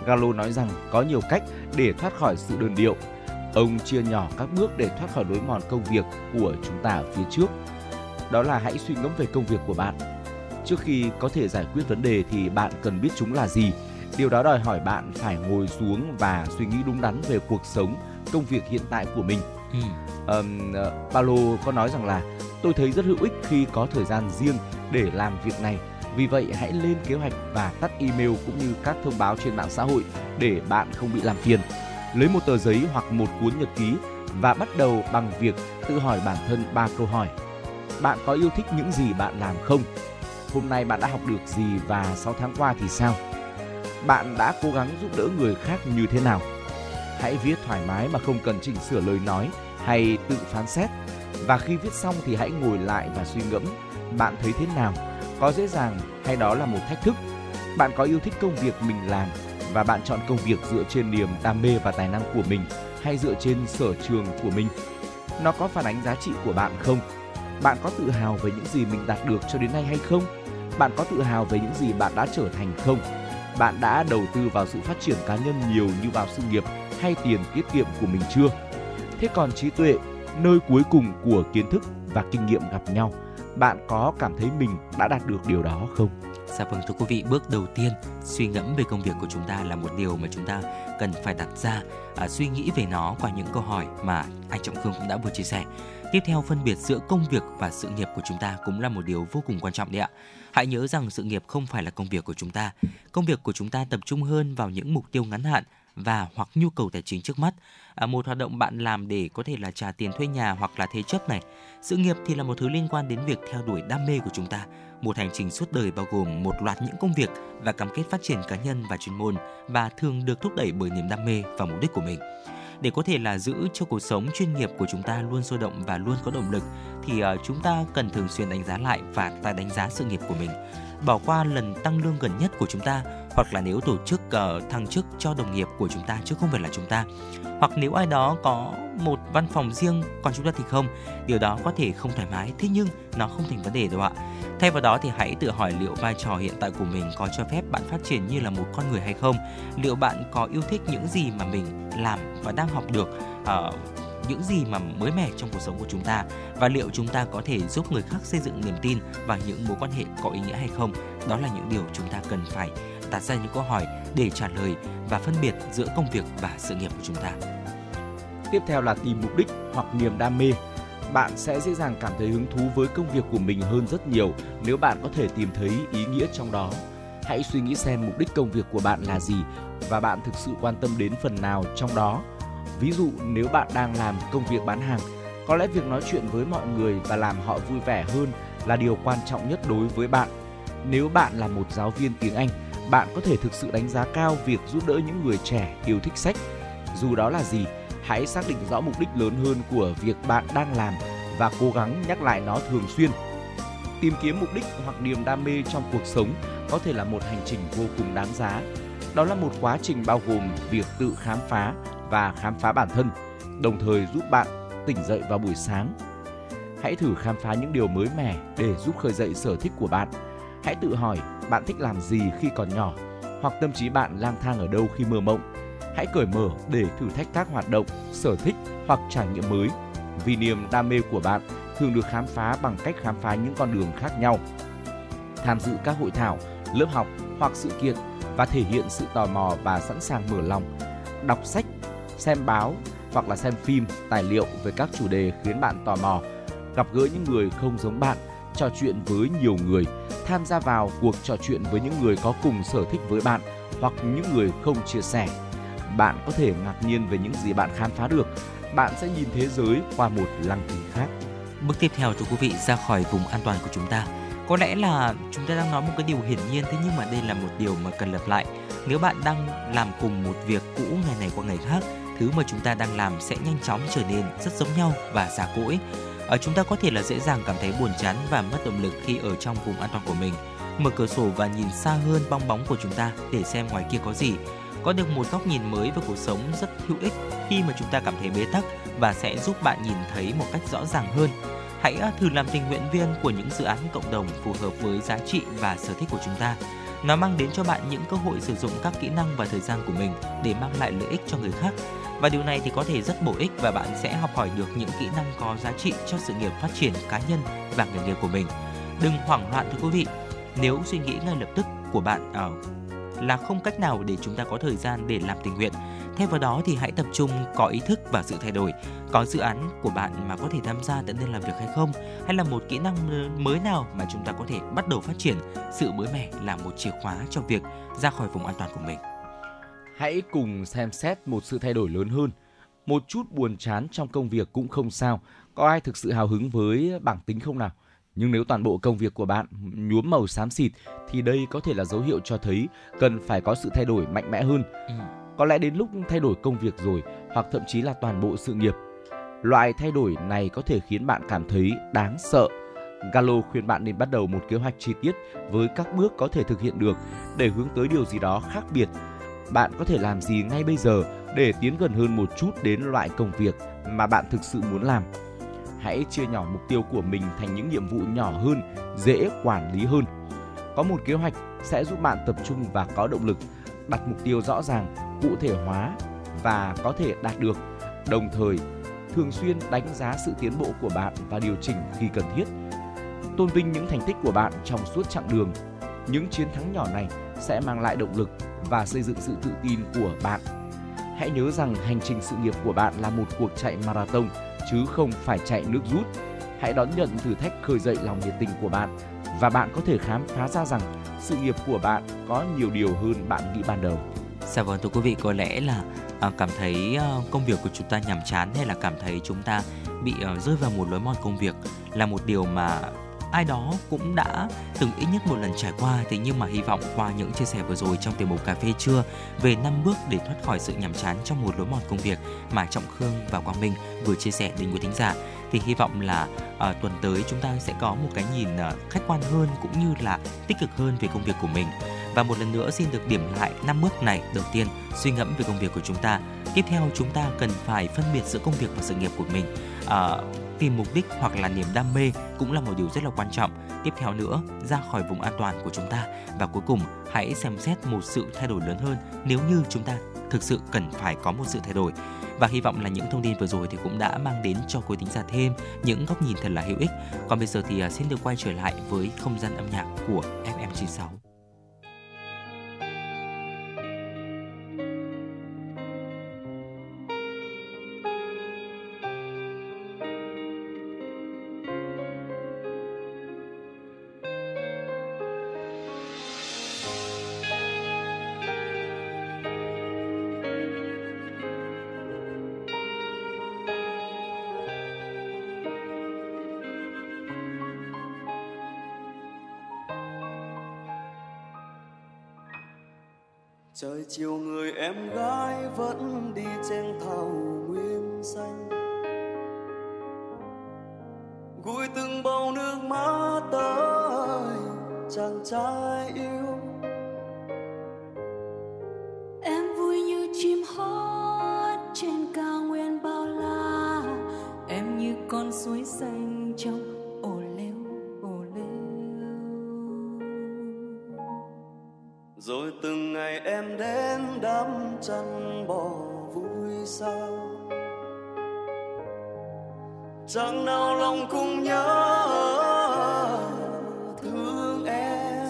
Gallo nói rằng có nhiều cách để thoát khỏi sự đơn điệu. Ông chia nhỏ các bước để thoát khỏi lối mòn công việc của chúng ta ở phía trước. Đó là hãy suy ngẫm về công việc của bạn. Trước khi có thể giải quyết vấn đề thì bạn cần biết chúng là gì. Điều đó đòi hỏi bạn phải ngồi xuống và suy nghĩ đúng đắn về cuộc sống, công việc hiện tại của mình. Ừ. Um, uh, Paulo có nói rằng là tôi thấy rất hữu ích khi có thời gian riêng để làm việc này. Vì vậy hãy lên kế hoạch và tắt email cũng như các thông báo trên mạng xã hội để bạn không bị làm phiền. Lấy một tờ giấy hoặc một cuốn nhật ký và bắt đầu bằng việc tự hỏi bản thân ba câu hỏi. Bạn có yêu thích những gì bạn làm không? Hôm nay bạn đã học được gì và sáu tháng qua thì sao? Bạn đã cố gắng giúp đỡ người khác như thế nào? Hãy viết thoải mái mà không cần chỉnh sửa lời nói hay tự phán xét. Và khi viết xong thì hãy ngồi lại và suy ngẫm. Bạn thấy thế nào? Có dễ dàng hay đó là một thách thức? Bạn có yêu thích công việc mình làm và bạn chọn công việc dựa trên niềm đam mê và tài năng của mình hay dựa trên sở trường của mình? nó có phản ánh giá trị của bạn không? Bạn có tự hào về những gì mình đạt được cho đến nay hay không? Bạn có tự hào về những gì bạn đã trở thành không? Bạn đã đầu tư vào sự phát triển cá nhân nhiều như vào sự nghiệp hay tiền tiết kiệm của mình chưa? Thế còn trí tuệ, nơi cuối cùng của kiến thức và kinh nghiệm gặp nhau, bạn có cảm thấy mình đã đạt được điều đó không? Dạ vâng thưa quý vị, bước đầu tiên suy ngẫm về công việc của chúng ta là một điều mà chúng ta cần phải đặt ra, à, suy nghĩ về nó qua những câu hỏi mà anh Trọng Khương cũng đã vừa chia sẻ. Tiếp theo, phân biệt giữa công việc và sự nghiệp của chúng ta cũng là một điều vô cùng quan trọng đấy ạ. Hãy nhớ rằng sự nghiệp không phải là công việc của chúng ta. Công việc của chúng ta tập trung hơn vào những mục tiêu ngắn hạn và hoặc nhu cầu tài chính trước mắt. À, một hoạt động bạn làm để có thể là trả tiền thuê nhà hoặc là thế chấp này. Sự nghiệp thì là một thứ liên quan đến việc theo đuổi đam mê của chúng ta. Một hành trình suốt đời bao gồm một loạt những công việc và cam kết phát triển cá nhân và chuyên môn, và thường được thúc đẩy bởi niềm đam mê và mục đích của mình. Để có thể là giữ cho cuộc sống chuyên nghiệp của chúng ta luôn sôi động và luôn có động lực, thì chúng ta cần thường xuyên đánh giá lại và tái đánh giá sự nghiệp của mình. Bỏ qua lần tăng lương gần nhất của chúng ta, hoặc là nếu tổ chức uh, thăng chức cho đồng nghiệp của chúng ta chứ không phải là chúng ta, hoặc nếu ai đó có một văn phòng riêng còn chúng ta thì không, điều đó có thể không thoải mái, thế nhưng nó không thành vấn đề đâu ạ. Thay vào đó thì hãy tự hỏi liệu vai trò hiện tại của mình có cho phép bạn phát triển như là một con người hay không, liệu bạn có yêu thích những gì mà mình làm và đang học được, uh, những gì mà mới mẻ trong cuộc sống của chúng ta, và liệu chúng ta có thể giúp người khác xây dựng niềm tin và những mối quan hệ có ý nghĩa hay không. Đó là những điều chúng ta cần phải đặt ra những câu hỏi để trả lời và phân biệt giữa công việc và sự nghiệp của chúng ta. Tiếp theo là tìm mục đích hoặc niềm đam mê. Bạn sẽ dễ dàng cảm thấy hứng thú với công việc của mình hơn rất nhiều nếu bạn có thể tìm thấy ý nghĩa trong đó. Hãy suy nghĩ xem mục đích công việc của bạn là gì và bạn thực sự quan tâm đến phần nào trong đó. Ví dụ, nếu bạn đang làm công việc bán hàng, có lẽ việc nói chuyện với mọi người và làm họ vui vẻ hơn là điều quan trọng nhất đối với bạn. Nếu bạn là một giáo viên tiếng Anh, bạn có thể thực sự đánh giá cao việc giúp đỡ những người trẻ yêu thích sách. Dù đó là gì, hãy xác định rõ mục đích lớn hơn của việc bạn đang làm và cố gắng nhắc lại nó thường xuyên. Tìm kiếm mục đích hoặc niềm đam mê trong cuộc sống có thể là một hành trình vô cùng đáng giá. Đó là một quá trình bao gồm việc tự khám phá và khám phá bản thân, đồng thời giúp bạn tỉnh dậy vào buổi sáng. Hãy thử khám phá những điều mới mẻ để giúp khơi dậy sở thích của bạn. Hãy tự hỏi bạn thích làm gì khi còn nhỏ, hoặc tâm trí bạn lang thang ở đâu khi mơ mộng. Hãy cởi mở để thử thách các hoạt động, sở thích hoặc trải nghiệm mới, vì niềm đam mê của bạn thường được khám phá bằng cách khám phá những con đường khác nhau. Tham dự các hội thảo, lớp học hoặc sự kiện và thể hiện sự tò mò và sẵn sàng mở lòng. Đọc sách, xem báo hoặc là xem phim, tài liệu về các chủ đề khiến bạn tò mò, gặp gỡ những người không giống bạn, trò chuyện với nhiều người, tham gia vào cuộc trò chuyện với những người có cùng sở thích với bạn hoặc những người không chia sẻ. Bạn có thể ngạc nhiên về những gì bạn khám phá được, bạn sẽ nhìn thế giới qua một lăng kính khác. Bước tiếp theo, thưa quý vị, ra khỏi vùng an toàn của chúng ta. Có lẽ là chúng ta đang nói một cái điều hiển nhiên, thế nhưng mà đây là một điều mà cần lặp lại. Nếu bạn đang làm cùng một việc cũ ngày này qua ngày khác, thứ mà chúng ta đang làm sẽ nhanh chóng trở nên rất giống nhau và già cỗi. Ở chúng ta có thể là dễ dàng cảm thấy buồn chán và mất động lực khi ở trong vùng an toàn của mình. Mở cửa sổ và nhìn xa hơn bong bóng của chúng ta để xem ngoài kia có gì. Có được một góc nhìn mới về cuộc sống rất hữu ích khi mà chúng ta cảm thấy bế tắc, và sẽ giúp bạn nhìn thấy một cách rõ ràng hơn. Hãy thử làm tình nguyện viên của những dự án cộng đồng phù hợp với giá trị và sở thích của chúng ta. Nó mang đến cho bạn những cơ hội sử dụng các kỹ năng và thời gian của mình để mang lại lợi ích cho người khác. Và điều này thì có thể rất bổ ích, và bạn sẽ học hỏi được những kỹ năng có giá trị cho sự nghiệp phát triển cá nhân và nghề nghiệp của mình. Đừng hoảng loạn thưa quý vị. Nếu suy nghĩ ngay lập tức của bạn ở là không cách nào để chúng ta có thời gian để làm tình nguyện. Thay vào đó thì hãy tập trung có ý thức vào sự thay đổi. Có dự án của bạn mà có thể tham gia tận nên làm việc hay không? Hay là một kỹ năng mới nào mà chúng ta có thể bắt đầu phát triển? Sự mới mẻ là một chìa khóa cho việc ra khỏi vùng an toàn của mình. Hãy cùng xem xét một sự thay đổi lớn hơn. Một chút buồn chán trong công việc cũng không sao. Có ai thực sự hào hứng với bảng tính không nào? Nhưng nếu toàn bộ công việc của bạn nhuốm màu xám xịt thì đây có thể là dấu hiệu cho thấy cần phải có sự thay đổi mạnh mẽ hơn. Ừ. Có lẽ đến lúc thay đổi công việc rồi, hoặc thậm chí là toàn bộ sự nghiệp. Loại thay đổi này có thể khiến bạn cảm thấy đáng sợ. Gallo khuyên bạn nên bắt đầu một kế hoạch chi tiết với các bước có thể thực hiện được để hướng tới điều gì đó khác biệt. Bạn có thể làm gì ngay bây giờ để tiến gần hơn một chút đến loại công việc mà bạn thực sự muốn làm. hãy chia nhỏ mục tiêu của mình thành những nhiệm vụ nhỏ hơn, dễ quản lý hơn. Có một kế hoạch sẽ giúp bạn tập trung và có động lực, đặt mục tiêu rõ ràng, cụ thể hóa và có thể đạt được. Đồng thời, thường xuyên đánh giá sự tiến bộ của bạn và điều chỉnh khi cần thiết. Tôn vinh những thành tích của bạn trong suốt chặng đường. Những chiến thắng nhỏ này sẽ mang lại động lực và xây dựng sự tự tin của bạn. Hãy nhớ rằng hành trình sự nghiệp của bạn là một cuộc chạy marathon, chứ không phải chạy nước rút. Hãy đón nhận thử thách khơi dậy lòng nhiệt tình của bạn, và bạn có thể khám phá ra rằng sự nghiệp của bạn có nhiều điều hơn bạn nghĩ ban đầu. Dạ vâng, thưa quý vị, có lẽ là cảm thấy công việc của chúng ta nhàm chán, hay là cảm thấy chúng ta bị rơi vào một lối mòn công việc là một điều mà ai đó cũng đã từng ít nhất một lần trải qua. Thế nhưng mà hy vọng qua những chia sẻ vừa rồi trong tiểu mục Cà phê trưa về năm bước để thoát khỏi sự nhàm chán trong một lối mòn công việc mà Trọng Khương và Quang Minh vừa chia sẻ đến quý thính giả, thì hy vọng là à, tuần tới chúng ta sẽ có một cái nhìn à, khách quan hơn cũng như là tích cực hơn về công việc của mình. Và một lần nữa xin được điểm lại năm bước này. Đầu tiên, suy ngẫm về công việc của chúng ta. Tiếp theo, chúng ta cần phải phân biệt giữa công việc và sự nghiệp của mình. À, tìm mục đích hoặc là niềm đam mê cũng là một điều rất là quan trọng. Tiếp theo nữa, ra khỏi vùng an toàn của chúng ta. Và cuối cùng, hãy xem xét một sự thay đổi lớn hơn nếu như chúng ta thực sự cần phải có một sự thay đổi. Và hy vọng là những thông tin vừa rồi thì cũng đã mang đến cho quý thính giả thêm những góc nhìn thật là hữu ích. Còn bây giờ thì xin được quay trở lại với không gian âm nhạc của ép em chín sáu. Trời chiều người em gái vẫn đi trên thảo nguyên xanh, gũi từng bầu nước mắt tới chàng trai yêu. Em vui như chim hót trên cao nguyên bao la, em như con suối xanh trong rồi từng ngày em đến đắm chăn bò vui sao. Chẳng nào lòng cũng nhớ thương em.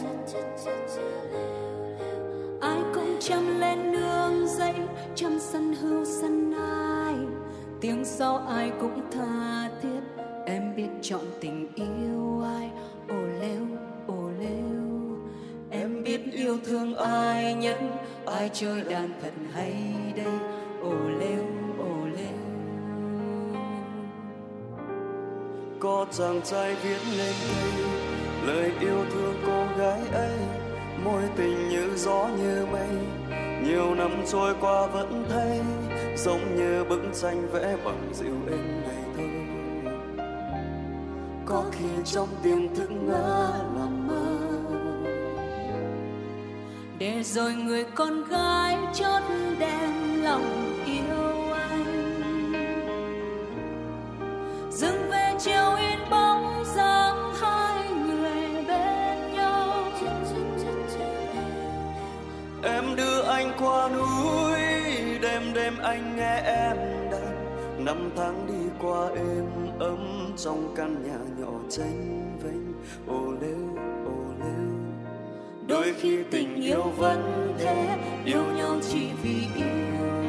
Ai cũng chăm lên nương dây, chăm săn hươu săn nai. Tiếng sau ai cũng tha thiết, em biết chọn tình yêu ai. Yêu thương ai nhất, ai chơi đàn thật hay đây. Ô lêu, ô lêu. Có chàng trai viết lên đây lời yêu thương cô gái ấy, mối tình như gió như mây, nhiều năm trôi qua vẫn thấy giống như bức tranh vẽ bằng dịu êm ngày thơ. Có khi trong tim thức ngỡ lòng mơ, để rồi người con gái chót đem lòng yêu anh. Dừng về chiều in bóng dáng hai người bên nhau. Em đưa anh qua núi, đêm đêm anh nghe em đàn. Năm tháng đi qua êm ấm trong căn nhà nhỏ tranh vênh. Ô lêu, ô lêu. Đôi khi tình yêu vẫn thế, yêu nhau chỉ vì yêu nhau.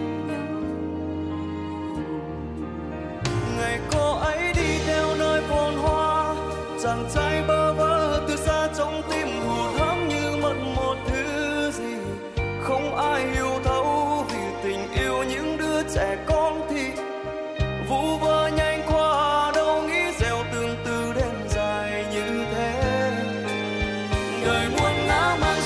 Ngày cô ấy đi theo nơi phồn hoa, chàng trai bơ vơ từ xa trong tim hụt hẫng như mất một thứ gì. Không ai hiểu thấu vì tình yêu những đứa trẻ con thì vu vơ nhanh qua, đâu nghĩ dèo từng từ đêm dài như thế.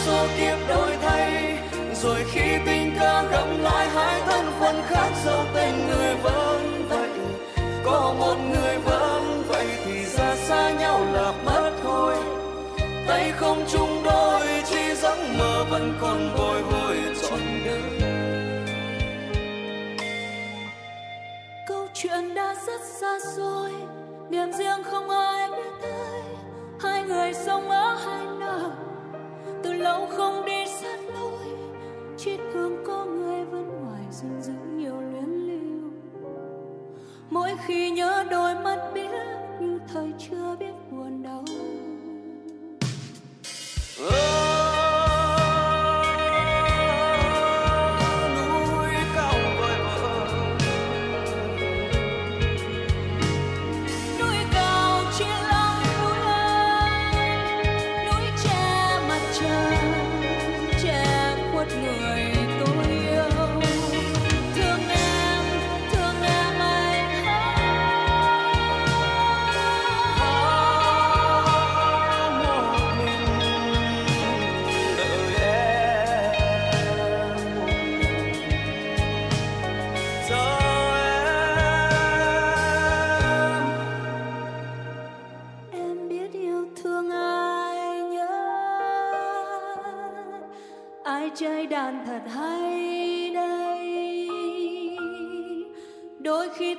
Đời tiếp đổi thay rồi khi tình ca gặm lại hai thân phận khác, sao tình người vẫn vậy, có một người vẫn vậy thì ra xa nhau là mất thôi. Tay không chung đôi chỉ giấc mơ vẫn còn bồi hồi trọn đời. Câu chuyện đã rất xa xôi điểm riêng không ai biết tới. Hai người sống ở hai nơi, từ lâu không đi sát lối. Chiếc gương có người vẫn ngoài dưng dưng nhiều luyến lưu. Mỗi khi nhớ đôi mắt biết như thời chưa biết buồn đau.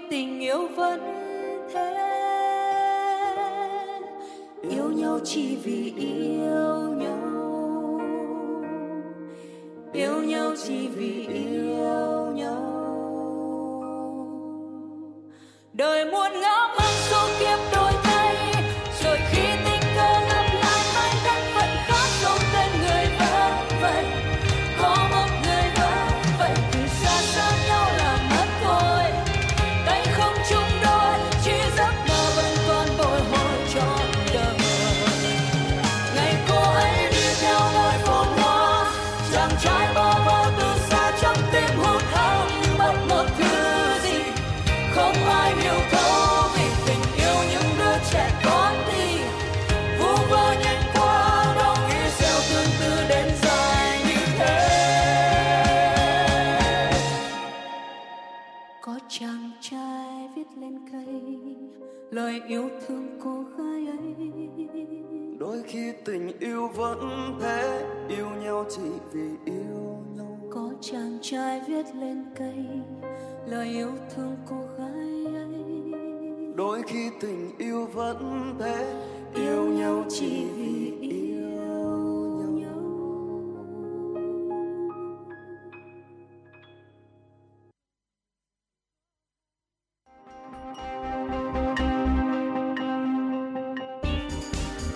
Tình yêu vẫn thế, yêu nhau chỉ vì yêu nhau, yêu nhau chỉ vì yêu nhau. Đời muôn ngã mang số kiếp đổi thay, rồi khi tình cờ gặp lại hai thân phận khác, không tên người vẫn vậy, có một người vẫn vậy, từ xa xa nhau là mất thôi. Chàng trai viết lên cây lời yêu thương cô gái ấy. Đôi khi tình yêu vẫn thế, yêu nhau chỉ vì yêu nhau. Có chàng trai viết lên cây lời yêu thương cô gái ấy. Đôi khi tình yêu vẫn thế, yêu, yêu nhau chỉ vì yêu nhau, nhau.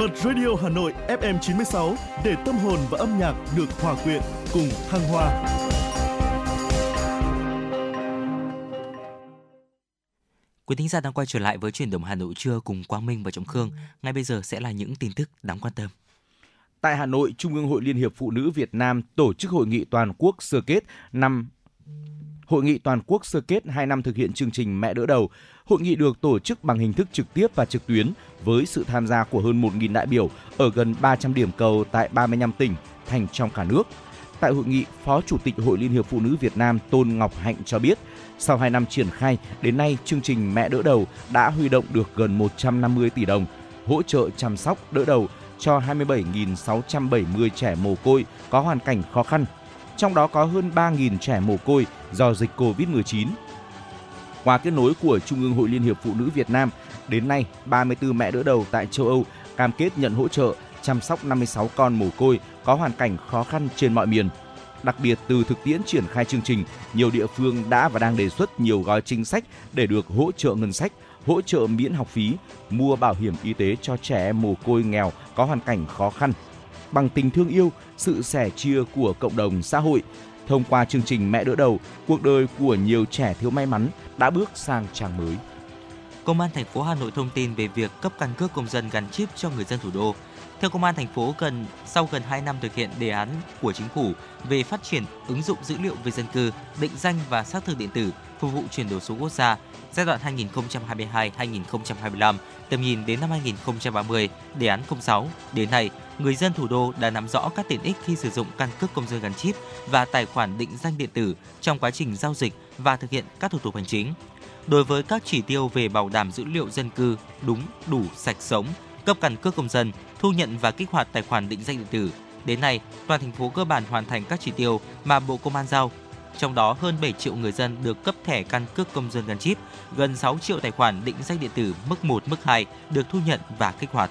Bật Radio Hà Nội ép em chín sáu để tâm hồn và âm nhạc được hòa quyện cùng thăng hoa. Quý thính giả đang quay trở lại với Chuyển động Hà Nội Trưa cùng Quang Minh và Trọng Khương. Ngay bây giờ sẽ là những tin tức đáng quan tâm. Tại Hà Nội, Trung ương Hội Liên hiệp Phụ nữ Việt Nam tổ chức hội nghị toàn quốc sơ kết năm Hội nghị toàn quốc sơ kết hai năm thực hiện chương trình Mẹ đỡ đầu. Hội nghị được tổ chức bằng hình thức trực tiếp và trực tuyến với sự tham gia của hơn một nghìn đại biểu ở gần ba trăm điểm cầu tại ba mươi lăm tỉnh, thành trong cả nước. Tại hội nghị, Phó Chủ tịch Hội Liên hiệp Phụ nữ Việt Nam Tôn Ngọc Hạnh cho biết, sau hai năm triển khai, đến nay chương trình Mẹ đỡ đầu đã huy động được gần một trăm năm mươi tỷ đồng, hỗ trợ chăm sóc đỡ đầu cho hai mươi bảy nghìn sáu trăm bảy mươi trẻ mồ côi có hoàn cảnh khó khăn, trong đó có hơn ba nghìn trẻ mồ côi do dịch cô vít mười chín. Qua kết nối của Trung ương Hội Liên hiệp Phụ nữ Việt Nam, đến nay ba mươi tư mẹ đỡ đầu tại châu Âu cam kết nhận hỗ trợ chăm sóc năm mươi sáu con mồ côi có hoàn cảnh khó khăn trên mọi miền. Đặc biệt, từ thực tiễn triển khai chương trình, nhiều địa phương đã và đang đề xuất nhiều gói chính sách để được hỗ trợ ngân sách, hỗ trợ miễn học phí, mua bảo hiểm y tế cho trẻ em mồ côi nghèo có hoàn cảnh khó khăn. bằng tình thương yêu, sự sẻ chia của cộng đồng xã hội. Thông qua chương trình Mẹ Đỡ Đầu, cuộc đời của nhiều trẻ thiếu may mắn đã bước sang trang mới. Công an thành phố Hà Nội thông tin về việc cấp căn cước công dân gắn chip cho người dân thủ đô. Theo Công an thành phố, gần sau gần hai năm thực hiện đề án của Chính phủ về phát triển ứng dụng dữ liệu về dân cư, định danh và xác thực điện tử phục vụ chuyển đổi số quốc gia giai đoạn hai nghìn không trăm hai mươi hai đến hai nghìn không trăm hai mươi lăm, tầm nhìn đến năm hai nghìn không trăm ba mươi, đề án không sáu, đến nay người dân thủ đô đã nắm rõ các tiện ích khi sử dụng căn cước công dân gắn chip và tài khoản định danh điện tử trong quá trình giao dịch và thực hiện các thủ tục hành chính. Đối với các chỉ tiêu về bảo đảm dữ liệu dân cư đúng, đủ, sạch sống, cấp căn cước công dân, thu nhận và kích hoạt tài khoản định danh điện tử, đến nay toàn thành phố cơ bản hoàn thành các chỉ tiêu mà Bộ Công an giao. Trong đó hơn bảy triệu người dân được cấp thẻ căn cước công dân gắn chip, gần sáu triệu tài khoản định danh điện tử mức một, mức hai được thu nhận và kích hoạt.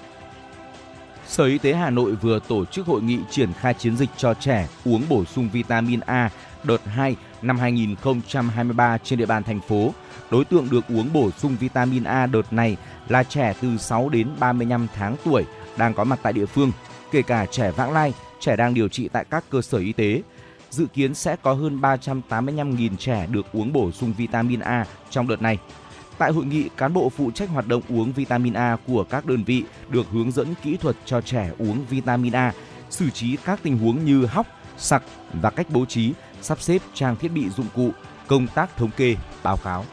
Sở Y tế Hà Nội vừa tổ chức hội nghị triển khai chiến dịch cho trẻ uống bổ sung vitamin A đợt hai năm hai nghìn không trăm hai mươi ba trên địa bàn thành phố. Đối tượng được uống bổ sung vitamin A đợt này là trẻ từ sáu đến ba mươi lăm tháng tuổi đang có mặt tại địa phương, kể cả trẻ vãng lai, trẻ đang điều trị tại các cơ sở y tế. Dự kiến sẽ có hơn ba trăm tám mươi lăm nghìn trẻ được uống bổ sung vitamin A trong đợt này. Tại hội nghị, cán bộ phụ trách hoạt động uống vitamin A của các đơn vị được hướng dẫn kỹ thuật cho trẻ uống vitamin A, xử trí các tình huống như hóc, sặc và cách bố trí, sắp xếp trang thiết bị dụng cụ, công tác thống kê, báo cáo.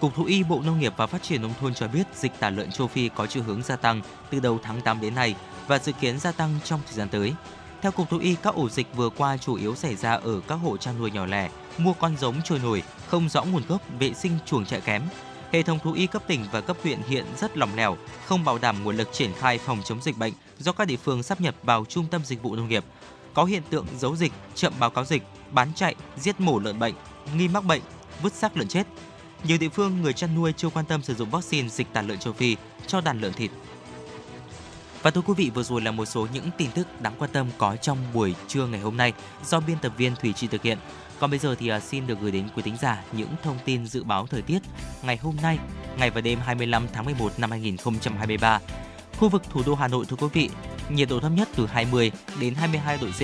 Cục Thú y, Bộ Nông nghiệp và Phát triển Nông thôn cho biết dịch tả lợn châu Phi có chiều hướng gia tăng từ đầu tháng tám đến nay và dự kiến gia tăng trong thời gian tới. Theo Cục Thú y, các ổ dịch vừa qua chủ yếu xảy ra ở các hộ chăn nuôi nhỏ lẻ, mua con giống trôi nổi, không rõ nguồn gốc, vệ sinh chuồng trại kém. Hệ thống thú y cấp tỉnh và cấp huyện hiện rất lỏng lẻo, không bảo đảm nguồn lực triển khai phòng chống dịch bệnh do các địa phương sáp nhập vào trung tâm dịch vụ nông nghiệp. Có hiện tượng giấu dịch, chậm báo cáo dịch, bán chạy, giết mổ lợn bệnh, nghi mắc bệnh, vứt xác lợn chết. Nhiều địa phương, người chăn nuôi chưa quan tâm sử dụng vaccine dịch tả lợn châu Phi cho đàn lợn thịt. Và thưa quý vị, vừa rồi là một số những tin tức đáng quan tâm có trong buổi trưa ngày hôm nay do biên tập viên Thủy Chi thực hiện. Còn bây giờ thì xin được gửi đến quý thính giả những thông tin dự báo thời tiết ngày hôm nay, ngày và đêm hai mươi lăm tháng mười một năm hai nghìn không trăm hai mươi ba. Khu vực thủ đô Hà Nội, thưa quý vị, nhiệt độ thấp nhất từ hai mươi đến hai mươi hai độ C,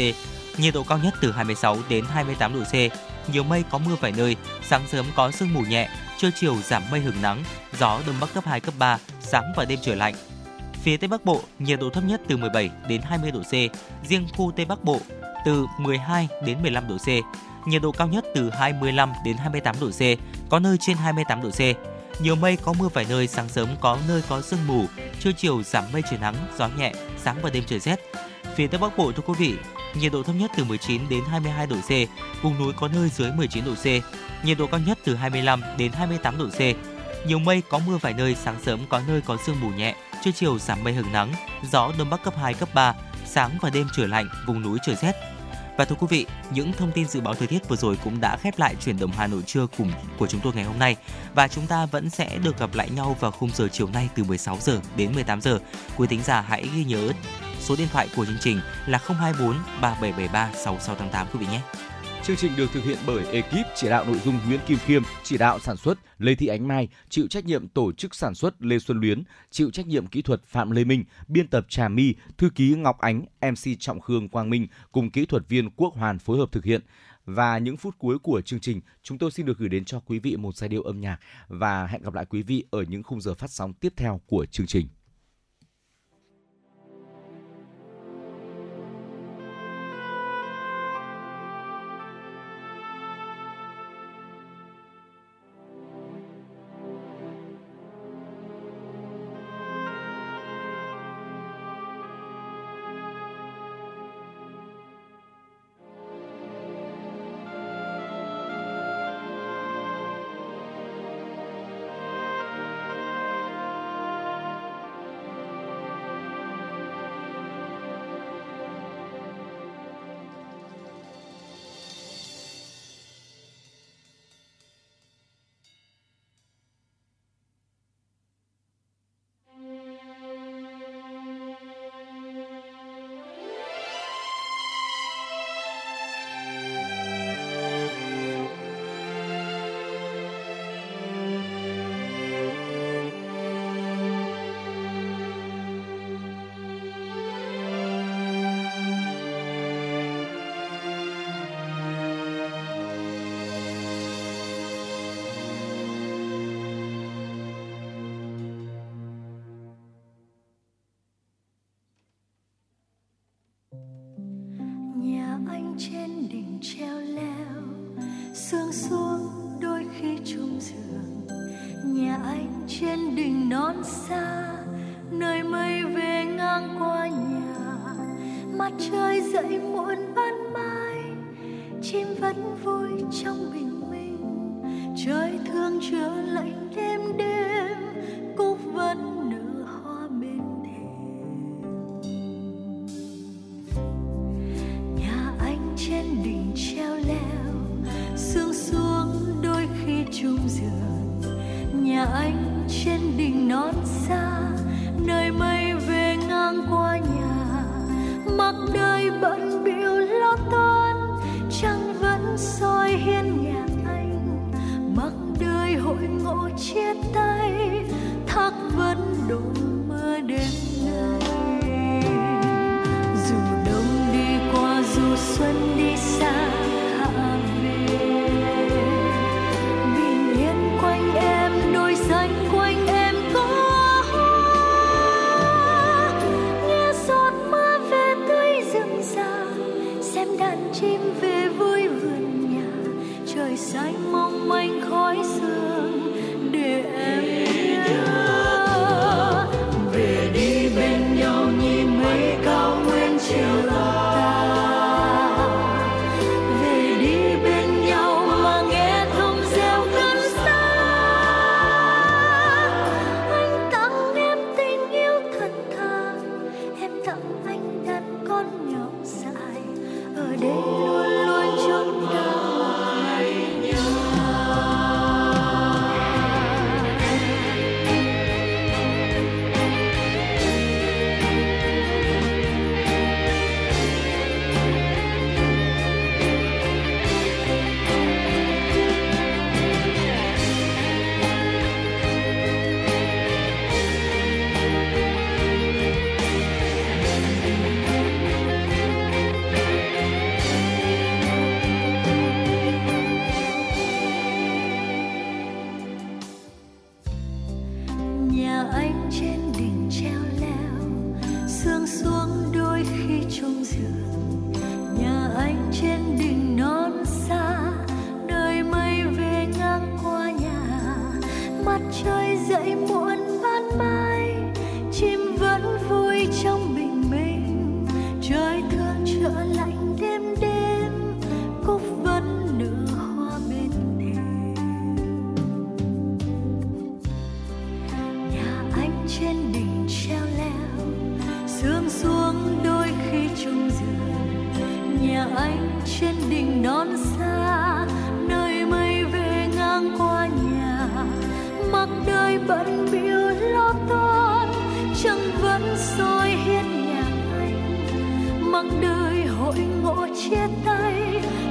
nhiệt độ cao nhất từ hai mươi sáu đến hai mươi tám độ C. Nhiều mây, có mưa vài nơi, sáng sớm có sương mù nhẹ, trưa chiều giảm mây hưởng nắng, gió đông bắc cấp hai, cấp ba, sáng và đêm trời lạnh. Phía Tây Bắc Bộ, nhiệt độ thấp nhất từ mười bảy đến hai mươi độ C, riêng khu Tây Bắc Bộ từ mười hai đến mười lăm độ C. Nhiệt độ cao nhất từ hai mươi lăm đến hai mươi tám độ C, có nơi trên hai mươi tám độ C. Nhiều mây, có mưa vài nơi, sáng sớm có nơi có sương mù, trưa chiều giảm mây trời nắng, gió nhẹ, sáng và đêm trời rét. Phía Tây Bắc Bộ, thưa quý vị, nhiệt độ thấp nhất từ mười chín đến hai mươi hai độ C, vùng núi có nơi dưới mười chín độ C. Nhiệt độ cao nhất từ hai mươi lăm đến hai mươi tám độ C. Nhiều mây, có mưa vài nơi, sáng sớm có nơi có sương mù nhẹ, trưa chiều giảm mây hưởng nắng, gió đông bắc cấp hai, cấp ba, sáng và đêm trời lạnh, vùng núi trời rét. Và thưa quý vị, những thông tin dự báo thời tiết vừa rồi cũng đã khép lại Chuyển động Hà Nội trưa cùng của chúng tôi ngày hôm nay. Và chúng ta vẫn sẽ được gặp lại nhau vào khung giờ chiều nay từ mười sáu giờ đến mười tám giờ. Quý thính giả hãy ghi nhớ số điện thoại của chương trình là không hai bốn ba bảy bảy ba sáu sáu tám tám quý vị nhé. Chương trình được thực hiện bởi ekip chỉ đạo nội dung Nguyễn Kim Khiêm, chỉ đạo sản xuất Lê Thị Ánh Mai, chịu trách nhiệm tổ chức sản xuất Lê Xuân Luyến, chịu trách nhiệm kỹ thuật Phạm Lê Minh, biên tập Trà My, thư ký Ngọc Ánh, em xê Trọng Khương, Quang Minh cùng kỹ thuật viên Quốc Hoàn phối hợp thực hiện. Và những phút cuối của chương trình, chúng tôi xin được gửi đến cho quý vị một giai điệu âm nhạc và hẹn gặp lại quý vị ở những khung giờ phát sóng tiếp theo của chương trình. non xa, nơi mây về ngang qua nhà, mặt trời dậy muộn ban mai, chim vẫn vui trong bình minh, trời thương chưa lạnh đêm đêm, cúc vẫn nở hoa bên thềm. Nhà anh trên đỉnh treo leo, sương xuống đôi khi chung giường. Nhà anh trên đỉnh non xa, nơi mây về ngang qua nhà, mặc đời bận bịu lo toan, trăng vẫn soi hiên nhà anh, mặc đời hội ngộ chia tay, thác vẫn đổ mưa đêm nay. Dù đông đi qua, dù xuân đi xa, hạ về bình yên quanh em, đôi xanh quanh em. Chim về vui vườn nhà, trời xanh mong manh khói sương để em nhớ. Về đi bên nhau nhìn mây cao nguyên chiều tà, về đi bên nhau mà nghe thông reo gần xa. Anh tặng em tình yêu thật thà, em tặng anh đàn con nhỏ dại ở đây. Đời hội ngộ chia tay